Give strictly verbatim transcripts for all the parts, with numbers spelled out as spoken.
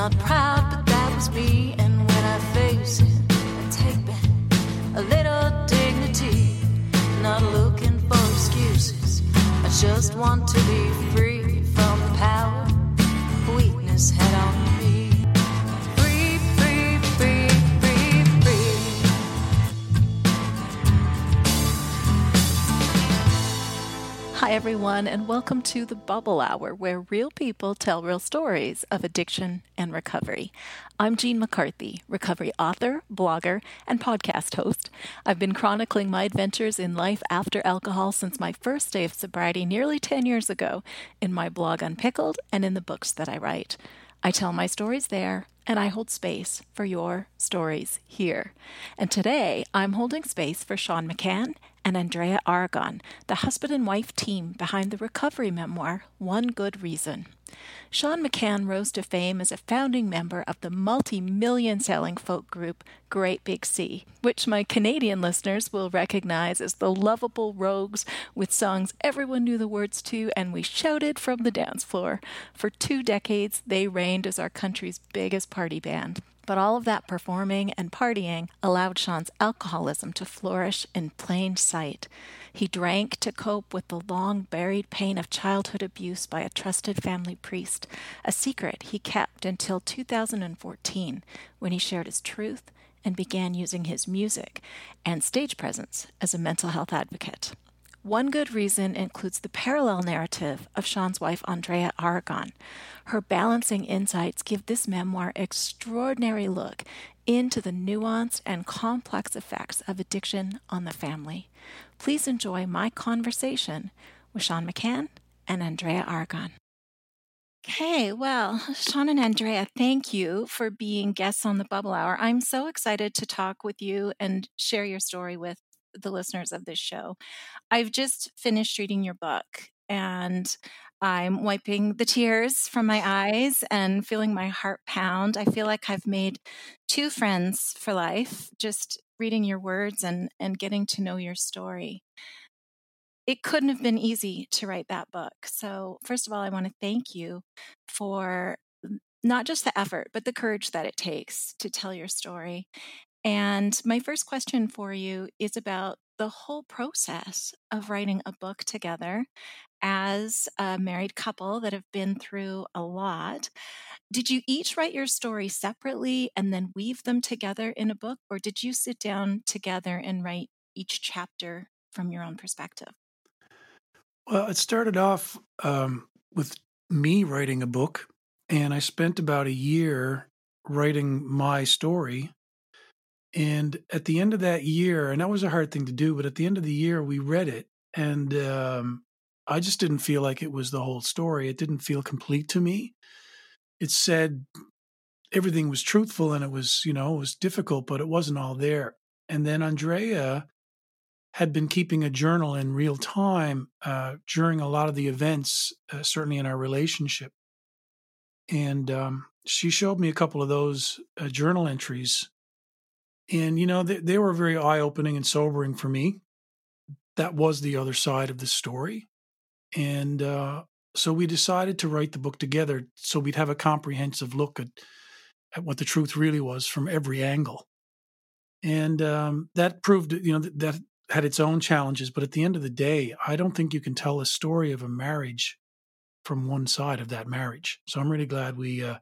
Not proud, but that was me. And when I face it, I take back a little dignity. Not looking for excuses. I just want to be free from the power weakness had on me. Free, free, free, free, free. Hi, everyone, and welcome to The Bubble Hour, where real people tell real stories of addiction and recovery. I'm Jean McCarthy, recovery author, blogger, and podcast host. I've been chronicling my adventures in life after alcohol since my first day of sobriety nearly ten years ago in my blog Unpickled and in the books that I write. I tell my stories there, and I hold space for your stories here. And today, I'm holding space for Sean McCann and Andrea Aragon, the husband and wife team behind the recovery memoir, One Good Reason. Sean McCann rose to fame as a founding member of the multi-million selling folk group Great Big Sea, which my Canadian listeners will recognize as the lovable rogues with songs everyone knew the words to and we shouted from the dance floor. For two decades, they reigned as our country's biggest party band. But all of that performing and partying allowed Sean's alcoholism to flourish in plain sight. He drank to cope with the long-buried pain of childhood abuse by a trusted family priest, a secret he kept until two thousand fourteen, when he shared his truth and began using his music and stage presence as a mental health advocate. One Good Reason includes the parallel narrative of Sean's wife, Andrea Aragon. Her balancing insights give this memoir extraordinary look into the nuanced and complex effects of addiction on the family. Please enjoy my conversation with Sean McCann and Andrea Aragon. Okay, well, Sean and Andrea, thank you for being guests on The Bubble Hour. I'm so excited to talk with you and share your story with the listeners of this show. I've just finished reading your book and I'm wiping the tears from my eyes and feeling my heart pound. I feel like I've made two friends for life just reading your words and, and getting to know your story. It couldn't have been easy to write that book. So first of all, I want to thank you for not just the effort, but the courage that it takes to tell your story. And my first question for you is about the whole process of writing a book together as a married couple that have been through a lot. Did you each write your story separately and then weave them together in a book, or did you sit down together and write each chapter from your own perspective? Well, it started off um, with me writing a book, and I spent about a year writing my story. And at the end of that year, and that was a hard thing to do, but at the end of the year, we read it. And um, I just didn't feel like it was the whole story. It didn't feel complete to me. It said everything was truthful and it was, you know, it was difficult, but it wasn't all there. And then Andrea had been keeping a journal in real time uh, during a lot of the events, uh, certainly in our relationship. And um, she showed me a couple of those uh, journal entries. And, you know, they, they were very eye-opening and sobering for me. That was the other side of the story. And uh, so we decided to write the book together so we'd have a comprehensive look at, at what the truth really was from every angle. And um, that proved, you know, that, that had its own challenges. But at the end of the day, I don't think you can tell a story of a marriage from one side of that marriage. So I'm really glad we... Uh,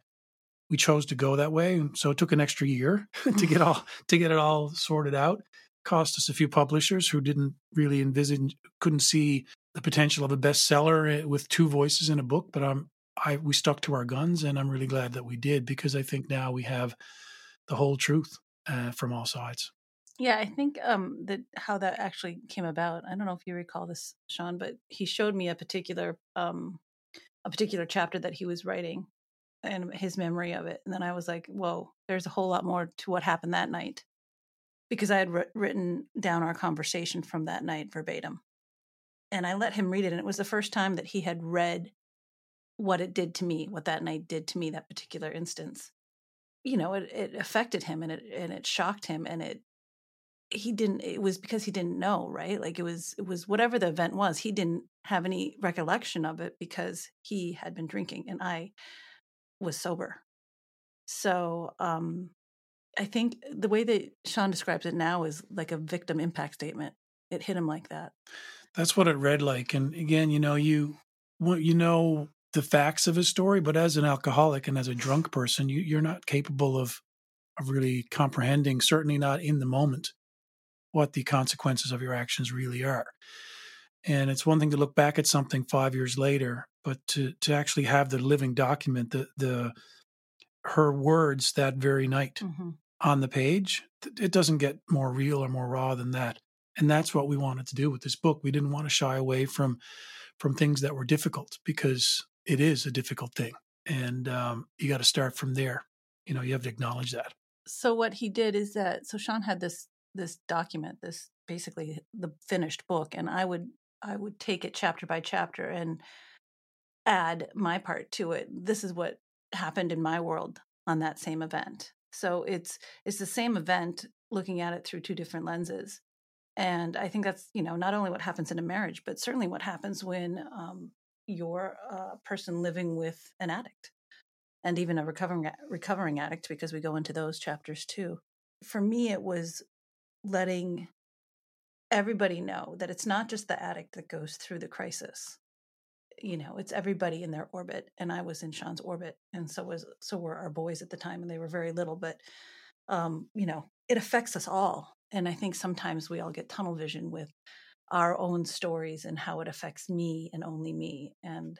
We chose to go that way, so it took an extra year to get all to get it all sorted out. Cost us a few publishers who didn't really envision, couldn't see the potential of a bestseller with two voices in a book. But I'm, I we stuck to our guns, and I'm really glad that we did because I think now we have the whole truth uh, from all sides. Yeah, I think um, that how that actually came about. I don't know if you recall this, Sean, but he showed me a particular um, a particular chapter that he was writing and his memory of it. And then I was like, whoa, there's a whole lot more to what happened that night, because I had r- written down our conversation from that night verbatim. And I let him read it. And it was the first time that he had read what it did to me, what that night did to me, that particular instance. You know, it, it affected him and it, and it shocked him. And it, he didn't, it was because he didn't know, right? Like it was, it was whatever the event was, he didn't have any recollection of it because he had been drinking and I was sober. So um, I think the way that Sean describes it now is like a victim impact statement. It hit him like that. That's what it read like. And again, you know, you you know the facts of his story, but as an alcoholic and as a drunk person, you, you're not capable of of really comprehending, certainly not in the moment, what the consequences of your actions really are. And it's one thing to look back at something five years later, but to to actually have the living document, the the her words that very night mm-hmm. on the page, it doesn't get more real or more raw than that. And that's what we wanted to do with this book. We didn't want to shy away from from things that were difficult, because it is a difficult thing. And um, you got to start from there. You know, you have to acknowledge that. So what he did is that, so Sean had this this document, this basically the finished book, and I would I would take it chapter by chapter and add my part to it. This is what happened in my world on that same event. So it's it's the same event, looking at it through two different lenses. And I think that's, you know, not only what happens in a marriage, but certainly what happens when um, you're a person living with an addict, and even a recovering recovering addict, because we go into those chapters too. For me, it was letting everybody know that it's not just the addict that goes through the crisis. You know, it's everybody in their orbit, and I was in Sean's orbit, and so was so were our boys at the time, and they were very little, but um, you know, it affects us all. And I think sometimes we all get tunnel vision with our own stories and how it affects me and only me. And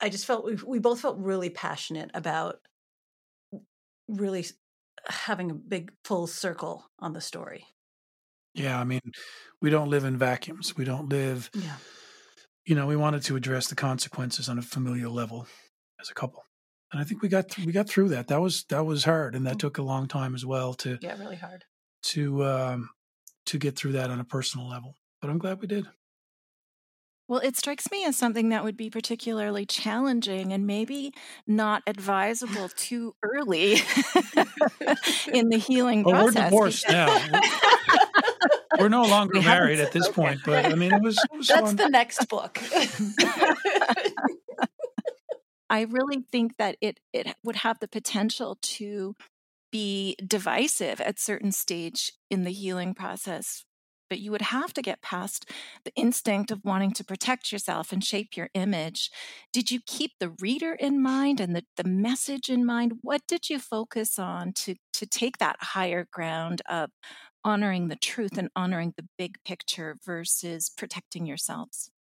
I just felt we, we both felt really passionate about really having a big full circle on the story. Yeah, I mean, we don't live in vacuums. We don't live, yeah. you know, we wanted to address the consequences on a familial level as a couple. And I think we got th- we got through that. That was that was hard, and that mm-hmm. took a long time as well to Yeah, really hard. to um, to get through that on a personal level. But I'm glad we did. Well, it strikes me as something that would be particularly challenging and maybe not advisable too early in the healing well, process. We're divorced because... now. We're no longer we married at this okay. point, but I mean, it was, it was That's fun. The next book. I really think that it it would have the potential to be divisive at certain stage in the healing process, but you would have to get past the instinct of wanting to protect yourself and shape your image. Did you keep the reader in mind and the, the message in mind? What did you focus on to, to take that higher ground of honoring the truth and honoring the big picture versus protecting yourselves?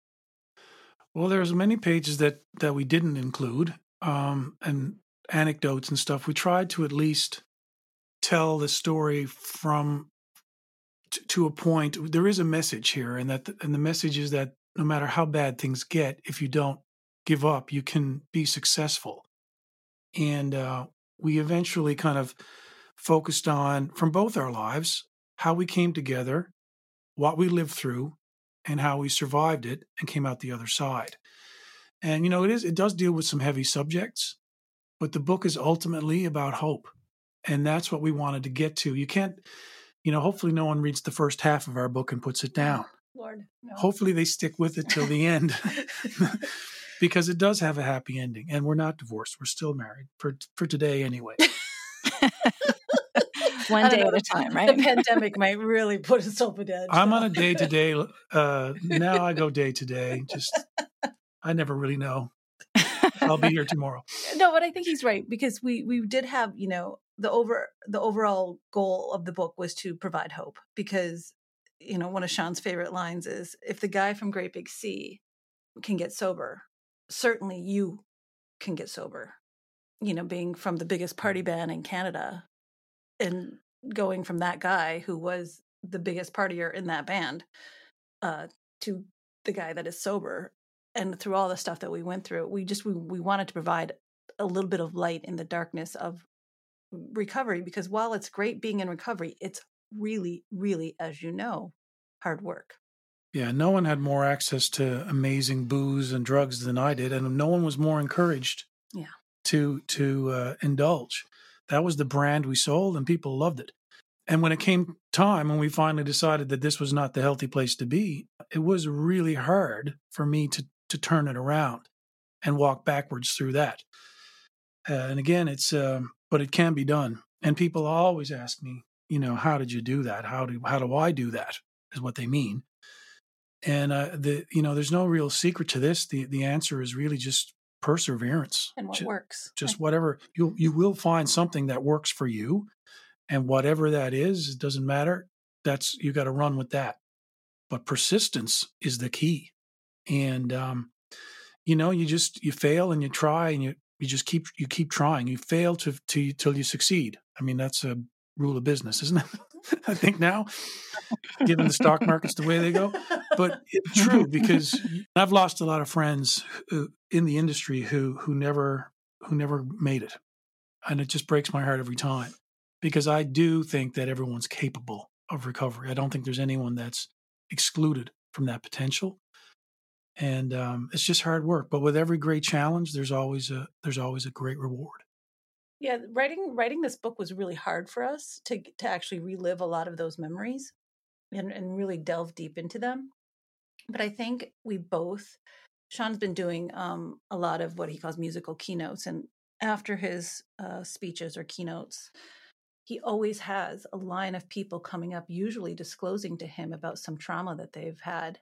Well, there's many pages that, that we didn't include, um, and anecdotes and stuff. We tried to at least tell the story from t- to a point. There is a message here, and that the, and the message is that no matter how bad things get, if you don't give up, you can be successful. And uh, we eventually kind of focused on, from both our lives, how we came together, what we lived through, and how we survived it and came out the other side. And you know, it is it does deal with some heavy subjects, but the book is ultimately about hope. And that's what we wanted to get to. You can't, you know, hopefully no one reads the first half of our book and puts it down. Lord, no. Hopefully they stick with it till the end, because it does have a happy ending. And we're not divorced. We're still married for for today anyway. One day know, at a time, right? The pandemic might really put us over the edge. I'm on a day-to-day. Uh, now I go day-to-day. Just, I never really know. I'll be here tomorrow. No, but I think he's right, because we we did have, you know, the over the overall goal of the book was to provide hope, because, you know, one of Sean's favorite lines is, if the guy from Great Big Sea can get sober, certainly you can get sober. You know, being from the biggest party band in Canada and going from that guy who was the biggest partier in that band uh, to the guy that is sober. And through all the stuff that we went through, we just we, we wanted to provide a little bit of light in the darkness of recovery, because while it's great being in recovery, it's really, really, as you know, hard work. Yeah, no one had more access to amazing booze and drugs than I did, and no one was more encouraged yeah. to to uh, indulge. That was the brand we sold, and people loved it. And when it came time, when we finally decided that this was not the healthy place to be, it was really hard for me to to turn it around and walk backwards through that. Uh, and again, it's um, but it can be done. And people always ask me, you know, how did you do that? How do how do I do that? Is what they mean. And uh, the you know, there's no real secret to this. The the answer is really just perseverance. And what just, works. Just right. Whatever. You you will find something that works for you. And whatever that is, it doesn't matter. That's, you got to run with that. But persistence is the key. And, um, you know, you just, you fail and you try and you, you just keep, you keep trying. You fail to, to, till you succeed. I mean, that's a rule of business, isn't it? I think now, given the stock markets the way they go, but it's true, because I've lost a lot of friends who, in the industry who, who never, who never made it. And it just breaks my heart every time, because I do think that everyone's capable of recovery. I don't think there's anyone that's excluded from that potential. And um, it's just hard work. But with every great challenge, there's always a there's always a great reward. Yeah, writing writing this book was really hard for us to to actually relive a lot of those memories and, and really delve deep into them. But I think we both, Sean's been doing um, a lot of what he calls musical keynotes. And after his uh, speeches or keynotes, he always has a line of people coming up, usually disclosing to him about some trauma that they've had.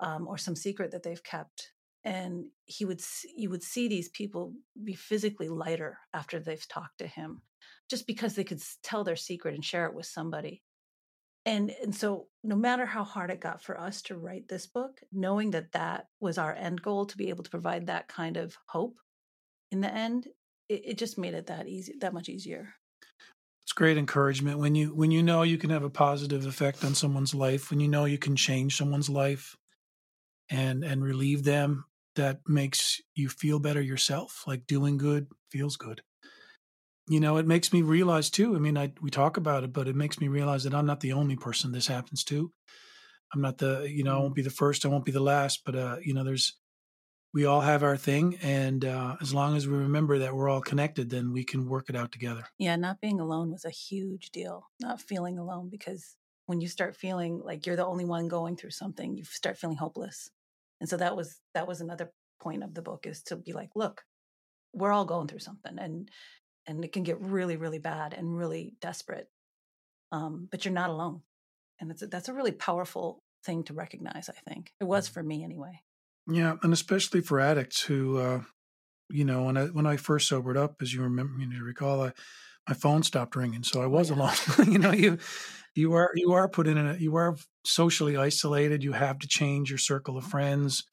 Um, or some secret that they've kept, and he would you would see these people be physically lighter after they've talked to him, just because they could tell their secret and share it with somebody. And and so no matter how hard it got for us to write this book, knowing that that was our end goal, to be able to provide that kind of hope in the end, it, it just made it that easy, that much easier. It's great encouragement when you when you know you can have a positive effect on someone's life, when you know you can change someone's life. And and relieve them, that makes you feel better yourself. Like doing good feels good. You know, it makes me realize too, I mean, I, we talk about it, but it makes me realize that I'm not the only person this happens to. I'm not the, you know, I won't be the first, I won't be the last, but, uh, you know, there's, we all have our thing. And uh, as long as we remember that we're all connected, then we can work it out together. Yeah, not being alone was a huge deal. Not feeling alone, because when you start feeling like you're the only one going through something, you start feeling hopeless. And so that was that was another point of the book, is to be like, look, we're all going through something, and and it can get really, really bad and really desperate. Um, but you're not alone, and it's a, that's a really powerful thing to recognize. I think it was for me anyway. Yeah, and especially for addicts who, uh, you know, when I when I first sobered up, as you remember, you know, recall, I, my phone stopped ringing, so I was oh, yeah. alone. You know, you. You are you are put in a you are socially isolated. You have to change your circle of friends.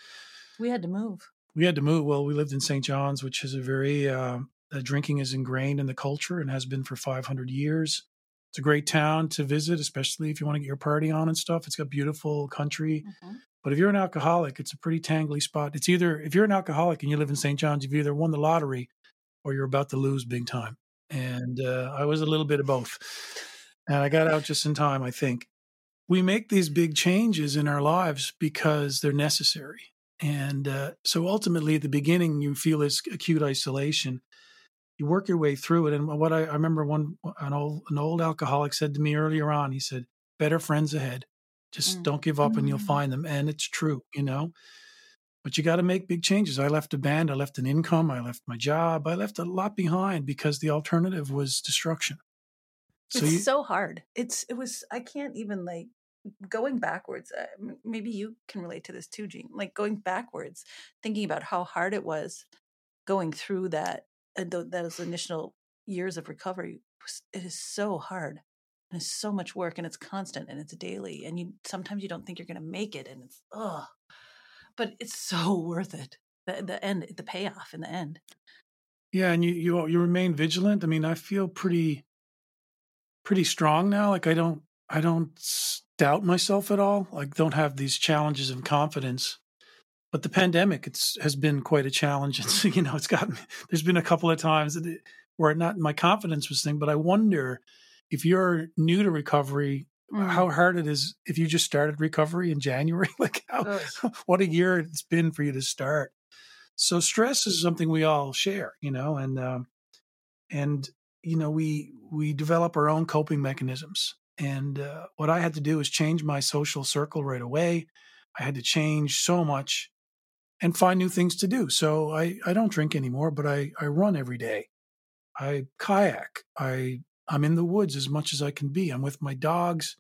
We had to move. We had to move. Well, we lived in Saint John's, which is a very uh, uh, drinking is ingrained in the culture and has been for five hundred years. It's a great town to visit, especially if you want to get your party on and stuff. It's got beautiful country. Mm-hmm. But if you're an alcoholic, it's a pretty tangly spot. It's either if you're an alcoholic and you live in Saint John's, you've either won the lottery or you're about to lose big time. And uh, I was a little bit of both. And I got out just in time, I think. We make these big changes in our lives because they're necessary. And uh, so ultimately, at the beginning, you feel this acute isolation. You work your way through it. And what I, I remember one an old, an old alcoholic said to me earlier on, he said, better friends ahead. Just mm-hmm. don't give up and you'll find them. And it's true, you know. But you got to make big changes. I left a band. I left an income. I left my job. I left a lot behind because the alternative was destruction. So it's you, so hard. It's, it was, I can't even like going backwards. Uh, maybe you can relate to this too, Jean, like going backwards, thinking about how hard it was going through that, uh, those initial years of recovery. It is so hard and it's so much work and it's constant and it's daily. And you, sometimes you don't think you're going to make it and it's, oh, but it's so worth it. The, the end, the payoff in the end. Yeah. And you, you, you remain vigilant. I mean, I feel pretty, pretty strong now. Like I don't, I don't doubt myself at all. Like don't have these challenges of confidence, but the pandemic it's has been quite a challenge. It's, you know, it's gotten, there's been a couple of times that it, where not my confidence was thing, but I wonder if you're new to recovery, mm. how hard it is if you just started recovery in January, like how, what a year it's been for you to start. So stress is something we all share, you know, and, um, and, you know, we, we develop our own coping mechanisms. And uh, what I had to do is change my social circle right away. I had to change so much and find new things to do. So I, I don't drink anymore, but I, I run every day. I kayak. I, I'm in the woods as much as I can be. I'm with my dogs.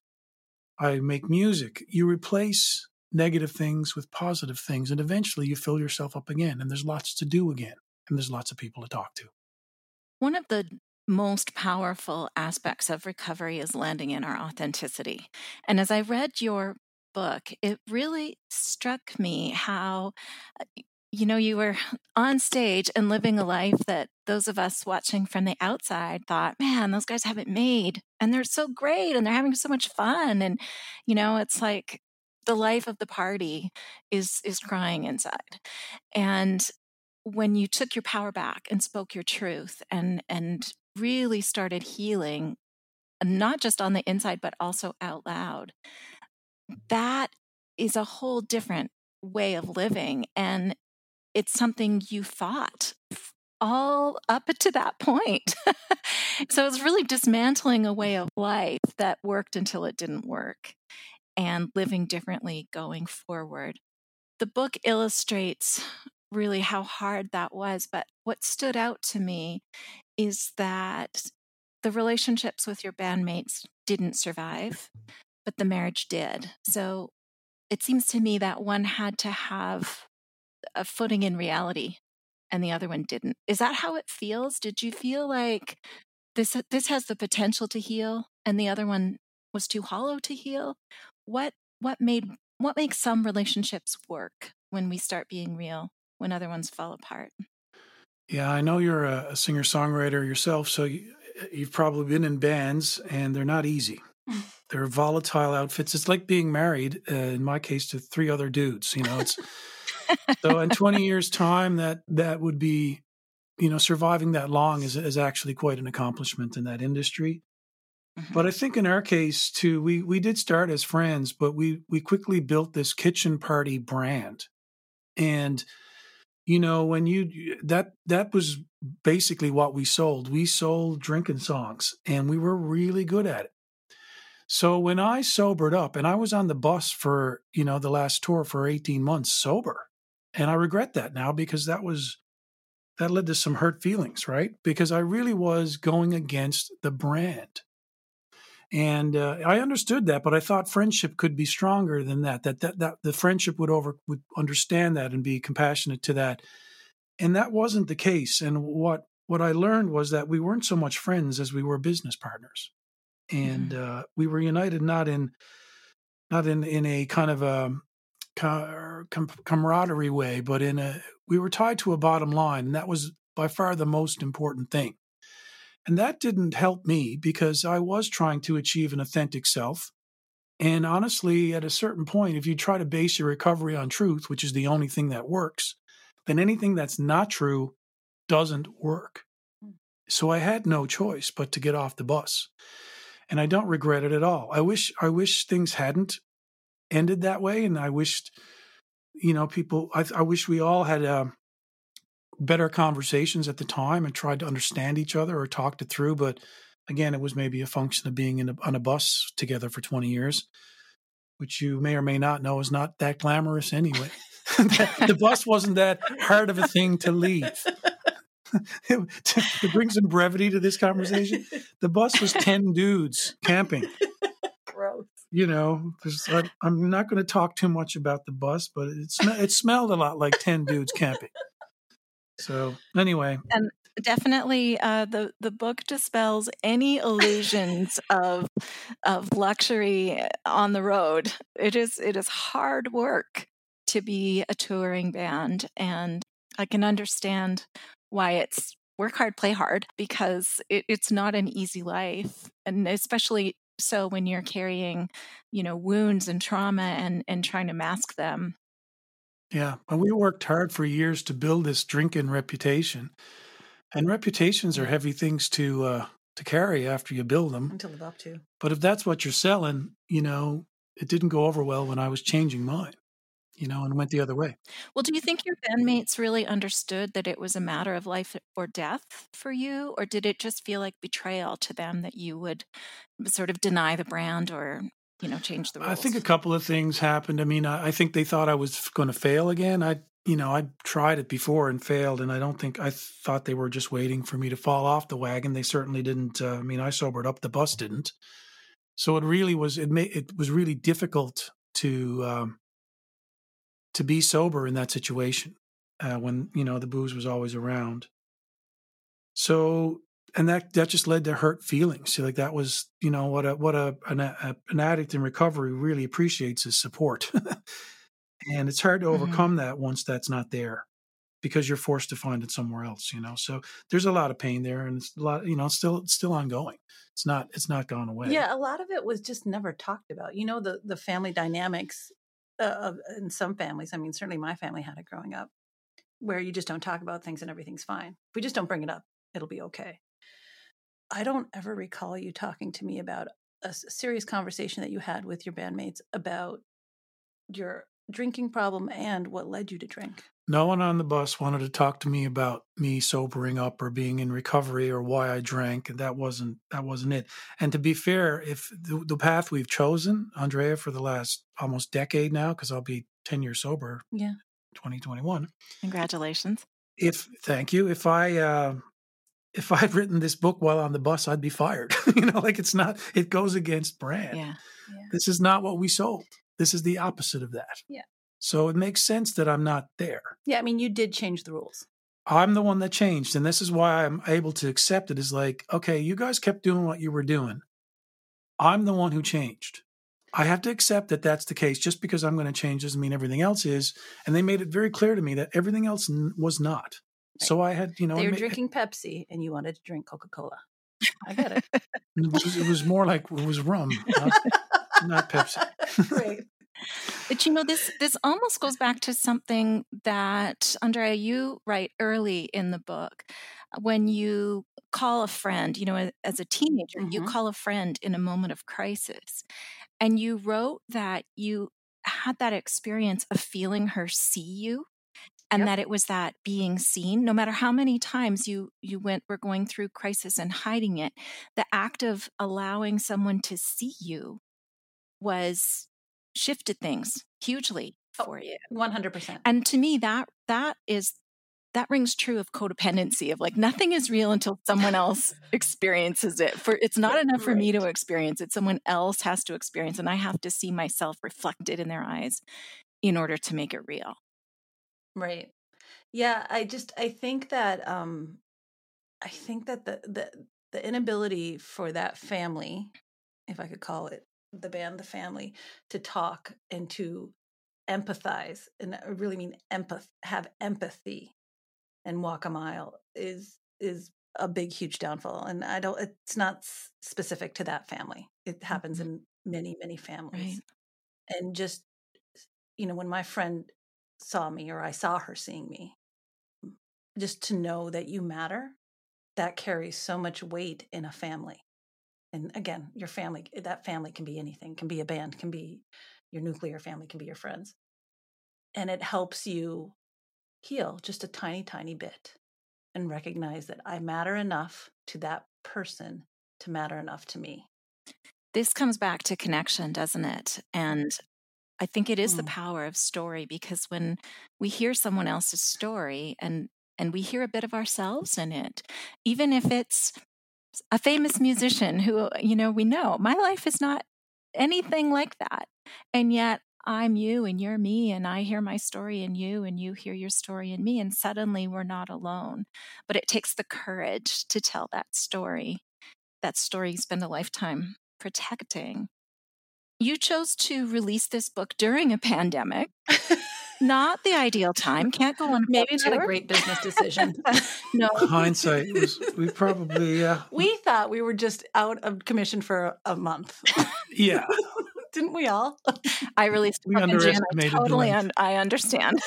I make music. You replace negative things with positive things, and eventually you fill yourself up again, and there's lots to do again, and there's lots of people to talk to. One of the most powerful aspects of recovery is landing in our authenticity. And as I read your book, it really struck me how, you know, you were on stage and living a life that those of us watching from the outside thought, man, those guys have it made, and they're so great, and they're having so much fun. And, you know, it's like the life of the party is is crying inside. And when you took your power back and spoke your truth and and really started healing, not just on the inside, but also out loud, that is a whole different way of living. And it's something you fought all up to that point. So it's really dismantling a way of life that worked until it didn't work and living differently going forward. The book illustrates really how hard that was. But what stood out to me is that the relationships with your bandmates didn't survive, but the marriage did. So it seems to me that one had to have a footing in reality and the other one didn't. Is that how it feels? Did you feel like this this has the potential to heal and the other one was too hollow to heal? What what made what makes some relationships work when we start being real, when other ones fall apart? Yeah, I know you're a singer-songwriter yourself, so you, you've probably been in bands, and they're not easy. They're volatile outfits. It's like being married, uh, in my case, to three other dudes. You know, it's so in twenty years' time, that that would be, you know, surviving that long is is actually quite an accomplishment in that industry. Mm-hmm. But I think in our case too, we we did start as friends, but we we quickly built this kitchen party brand, and you know, when you that that was basically what we sold. We sold drinking songs, and we were really good at it. So when I sobered up, and I was on the bus for, you know, the last tour for eighteen months sober, and I regret that now because that was that led to some hurt feelings, right? Because I really was going against the brand, and uh, I understood that, but I thought friendship could be stronger than that. That that that the friendship would over would understand that and be compassionate to that, and that wasn't the case. And what what I learned was that we weren't so much friends as we were business partners, and mm-hmm. uh, we were united not in not in, in a kind of a com- camaraderie way, but in a we were tied to a bottom line, and that was by far the most important thing. And that didn't help me because I was trying to achieve an authentic self. And honestly, at a certain point, if you try to base your recovery on truth, which is the only thing that works, then anything that's not true doesn't work. So I had no choice but to get off the bus. And I don't regret it at all. I wish I wish things hadn't ended that way. And I wished, you know, people, I, I wish we all had a better conversations at the time and tried to understand each other or talked it through. But again, it was maybe a function of being in a, on a bus together for twenty years, which you may or may not know is not that glamorous anyway. The bus wasn't that hard of a thing to leave. It, to, to bring some brevity to this conversation, the bus was ten dudes camping. Gross. You know, I, I'm not going to talk too much about the bus, but it, sm- it smelled a lot like ten dudes camping. So anyway, and definitely uh, the the book dispels any illusions of of luxury on the road. It is it is hard work to be a touring band, and I can understand why it's work hard, play hard, because it, it's not an easy life, and especially so when you're carrying, you know, wounds and trauma and and trying to mask them. Yeah, and we worked hard for years to build this drinking reputation, and reputations are heavy things to uh, to carry after you build them. And to live up to. But if that's what you're selling, you know, it didn't go over well when I was changing mine, you know, and went the other way. Well, do you think your bandmates really understood that it was a matter of life or death for you, or did it just feel like betrayal to them that you would sort of deny the brand or, you know, change the rules? I think a couple of things happened. I mean, I, I think they thought I was going to fail again. I, you know, I tried it before and failed, and I don't think, I thought they were just waiting for me to fall off the wagon. They certainly didn't. Uh, I mean, I sobered up. The bus didn't. So it really was. It made it was really difficult to um, to be sober in that situation uh, when you know the booze was always around. So. And that, that just led to hurt feelings. So like that was, you know, what a what a an, a, an addict in recovery really appreciates is support. And it's hard to overcome mm-hmm. that once that's not there, because you're forced to find it somewhere else, you know. So there's a lot of pain there, and it's a lot, you know, it's still it's still ongoing. It's not it's not gone away. Yeah, a lot of it was just never talked about. You know, the the family dynamics uh, of, in some families. I mean, certainly my family had it growing up, where you just don't talk about things and everything's fine. If we just don't bring it up, it'll be okay. I don't ever recall you talking to me about a serious conversation that you had with your bandmates about your drinking problem and what led you to drink. No one on the bus wanted to talk to me about me sobering up or being in recovery or why I drank. That wasn't that wasn't it. And to be fair, if the, the path we've chosen, Andrea, for the last almost decade now, because I'll be ten years sober. Yeah. twenty twenty-one. Congratulations. If thank you. If I. Uh, If I'd written this book while on the bus, I'd be fired. You know, like it's not, it goes against brand. Yeah. Yeah. This is not what we sold. This is the opposite of that. Yeah. So it makes sense that I'm not there. Yeah. I mean, you did change the rules. I'm the one that changed. And this is why I'm able to accept it is like, okay, you guys kept doing what you were doing. I'm the one who changed. I have to accept that that's the case. Just because I'm going to change doesn't mean everything else is. And they made it very clear to me that everything else n- was not. Right. So I had, you know, they were ma- drinking Pepsi and you wanted to drink Coca-Cola. I get it. It was, it was more like it was rum, not, not Pepsi. Right. But, you know, this, this almost goes back to something that, Andrea, you write early in the book. When you call a friend, you know, as a teenager, mm-hmm. you call a friend in a moment of crisis. And you wrote that you had that experience of feeling her see you. And yep. that it was that being seen, no matter how many times you you went, were going through crisis and hiding it, the act of allowing someone to see you was shifted things hugely for you. one hundred percent. And to me, that that is that rings true of codependency, of like nothing is real until someone else experiences it. For it's not enough for right. me to experience it; someone else has to experience, and I have to see myself reflected in their eyes in order to make it real. Right. Yeah. I just, I think that, um, I think that the, the, the inability for that family, if I could call it the band, the family, to talk and to empathize, and I really mean empath, have empathy and walk a mile is, is a big, huge downfall. And I don't, it's not specific to that family. It happens in many, many families. Right. And just, you know, when my friend saw me, or I saw her seeing me, just to know that you matter, that carries so much weight in a family. And again, your family, that family can be anything, can be a band, can be your nuclear family, can be your friends. And it helps you heal just a tiny, tiny bit and recognize that I matter enough to that person to matter enough to me. This comes back to connection, doesn't it? And I think it is the power of story, because when we hear someone else's story and, and we hear a bit of ourselves in it, even if it's a famous musician who, you know, we know my life is not anything like that. And yet I'm you and you're me, and I hear my story in you and you hear your story in me. And suddenly we're not alone, but it takes the courage to tell that story. That story you spend a lifetime protecting. You chose to release this book during a pandemic. Not the ideal time. Can't go on. Maybe not a great business decision. No. Hindsight was, we probably, yeah. Uh, we thought we were just out of commission for a, a month. Yeah. Didn't we all? I released a book in January. I totally, un- I understand.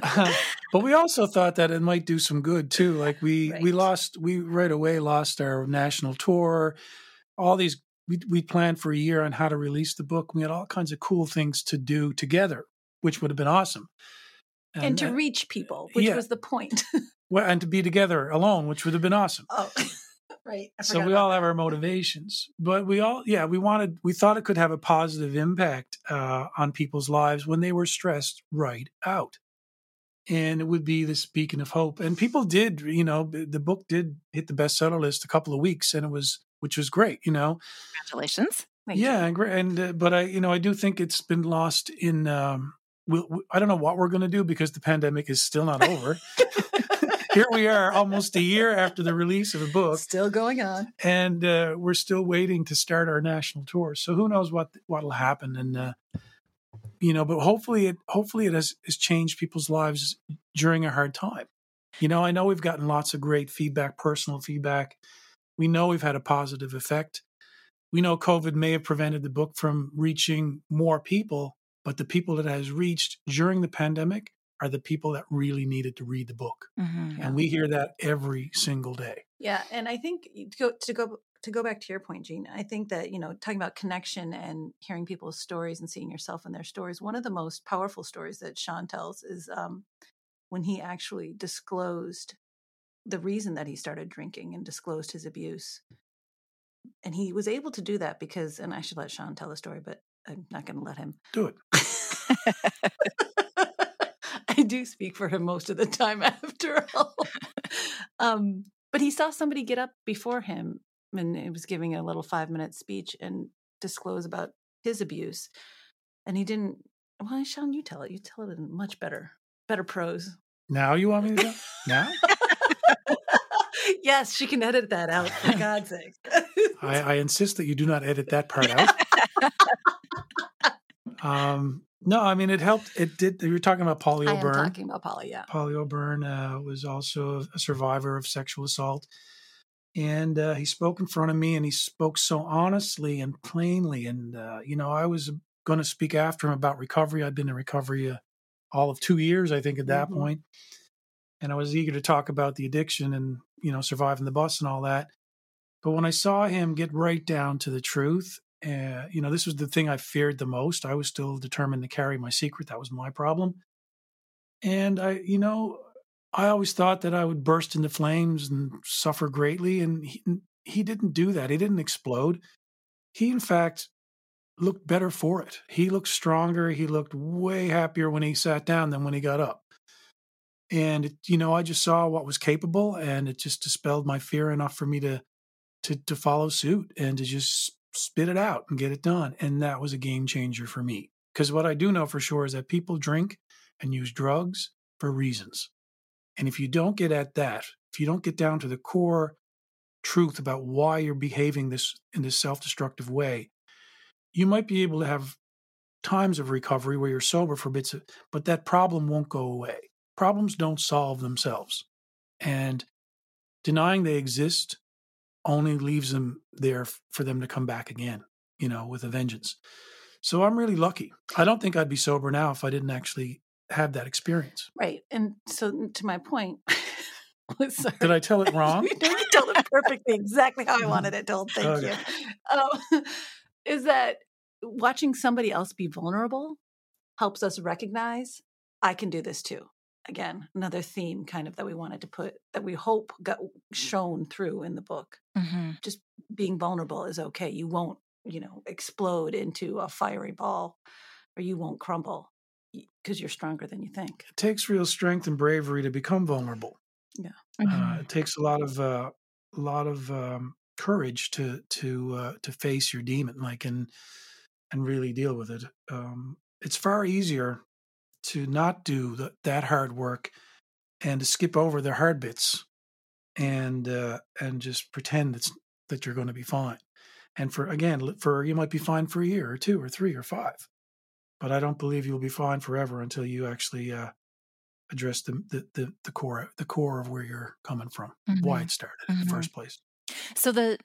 uh, but we also thought that it might do some good too. Like we, right. we lost, we right away lost our national tour, all these. We we planned for a year on how to release the book. We had all kinds of cool things to do together, which would have been awesome. And, and to uh, reach people, which yeah. was the point. Well, and to be together alone, which would have been awesome. Oh, right. So we all that. have our motivations. But we all, yeah, we wanted, we thought it could have a positive impact. uh, on people's lives when they were stressed right out. And it would be this beacon of hope. And people did, you know, the book did hit the bestseller list a couple of weeks, and it was, which was great, you know. Congratulations. Thank yeah. You. And, uh, but I, you know, I do think it's been lost in, um, we'll, we, I don't know what we're going to do because the pandemic is still not over. Here we are almost a year after the release of the book. Still going on. And uh, we're still waiting to start our national tour. So who knows what, what'll happen. And, uh, you know, but hopefully it, hopefully it has, has changed people's lives during a hard time. You know, I know we've gotten lots of great feedback, personal feedback. We know we've had a positive effect. We know COVID may have prevented the book from reaching more people, but the people that it has reached during the pandemic are the people that really needed to read the book. Mm-hmm, yeah. And we hear that every single day. Yeah. And I think to go, to go, to go back to your point, Jean, I think that, you know, talking about connection and hearing people's stories and seeing yourself in their stories, one of the most powerful stories that Sean tells is um, when he actually disclosed the reason that he started drinking and disclosed his abuse. And he was able to do that because, and I should let Sean tell the story, but I'm not going to let him. Do it. I do speak for him most of the time after all. um, but he saw somebody get up before him and he was giving a little five minute speech and disclose about his abuse. And he didn't, well, Sean, you tell it. You tell it in much better, better prose. Now you want me to go? Now? Yes, she can edit that out, for God's sake. I, I insist that you do not edit that part out. Um, no, I mean, it helped. It did. You were talking about Polly O'Byrne. I am talking about Polly, yeah. Polly O'Byrne uh, was also a survivor of sexual assault. And uh, he spoke in front of me, and he spoke so honestly and plainly. And, uh, you know, I was going to speak after him about recovery. I'd been in recovery uh, all of two years, I think, at that mm-hmm. point. And I was eager to talk about the addiction and, you know, surviving the bus and all that. But when I saw him get right down to the truth, Uh, you know, this was the thing I feared the most. I was still determined to carry my secret. That was my problem. And I, you know, I always thought that I would burst into flames and suffer greatly. And he, he didn't do that. He didn't explode. He, in fact, looked better for it. He looked stronger. He looked way happier when he sat down than when he got up. And, it, you know, I just saw what was capable, and it just dispelled my fear enough for me to, to, to follow suit and to just spit it out and get it done. And that was a game changer for me. Because what I do know for sure is that people drink and use drugs for reasons. And if you don't get at that, if you don't get down to the core truth about why you're behaving this in this self-destructive way, you might be able to have times of recovery where you're sober for bits of, but that problem won't go away. Problems don't solve themselves. And denying they exist only leaves them there for them to come back again, you know, with a vengeance. So I'm really lucky. I don't think I'd be sober now if I didn't actually have that experience. Right. And so to my point, sorry. Did I tell it wrong? You told it perfectly, exactly how I wanted it told. Thank okay. you. Um, is that watching somebody else be vulnerable helps us recognize I can do this too. Again, another theme kind of that we wanted to put, that we hope got shown through in the book. Mm-hmm. Just being vulnerable is okay. You won't, you know, explode into a fiery ball, or you won't crumble because you're stronger than you think. It takes real strength and bravery to become vulnerable. Yeah. Mm-hmm. Uh, it takes a lot of, uh, a lot of um, courage to, to, uh, to face your demon, like, and, and really deal with it. Um, it's far easier to not do the, that hard work and to skip over the hard bits and uh, and just pretend it's, that you're going to be fine. And for, again, for you might be fine for a year or two or three or five, but I don't believe you'll be fine forever until you actually uh, address the, the, the, the core the core of where you're coming from, mm-hmm. why it started mm-hmm. in the first place. So the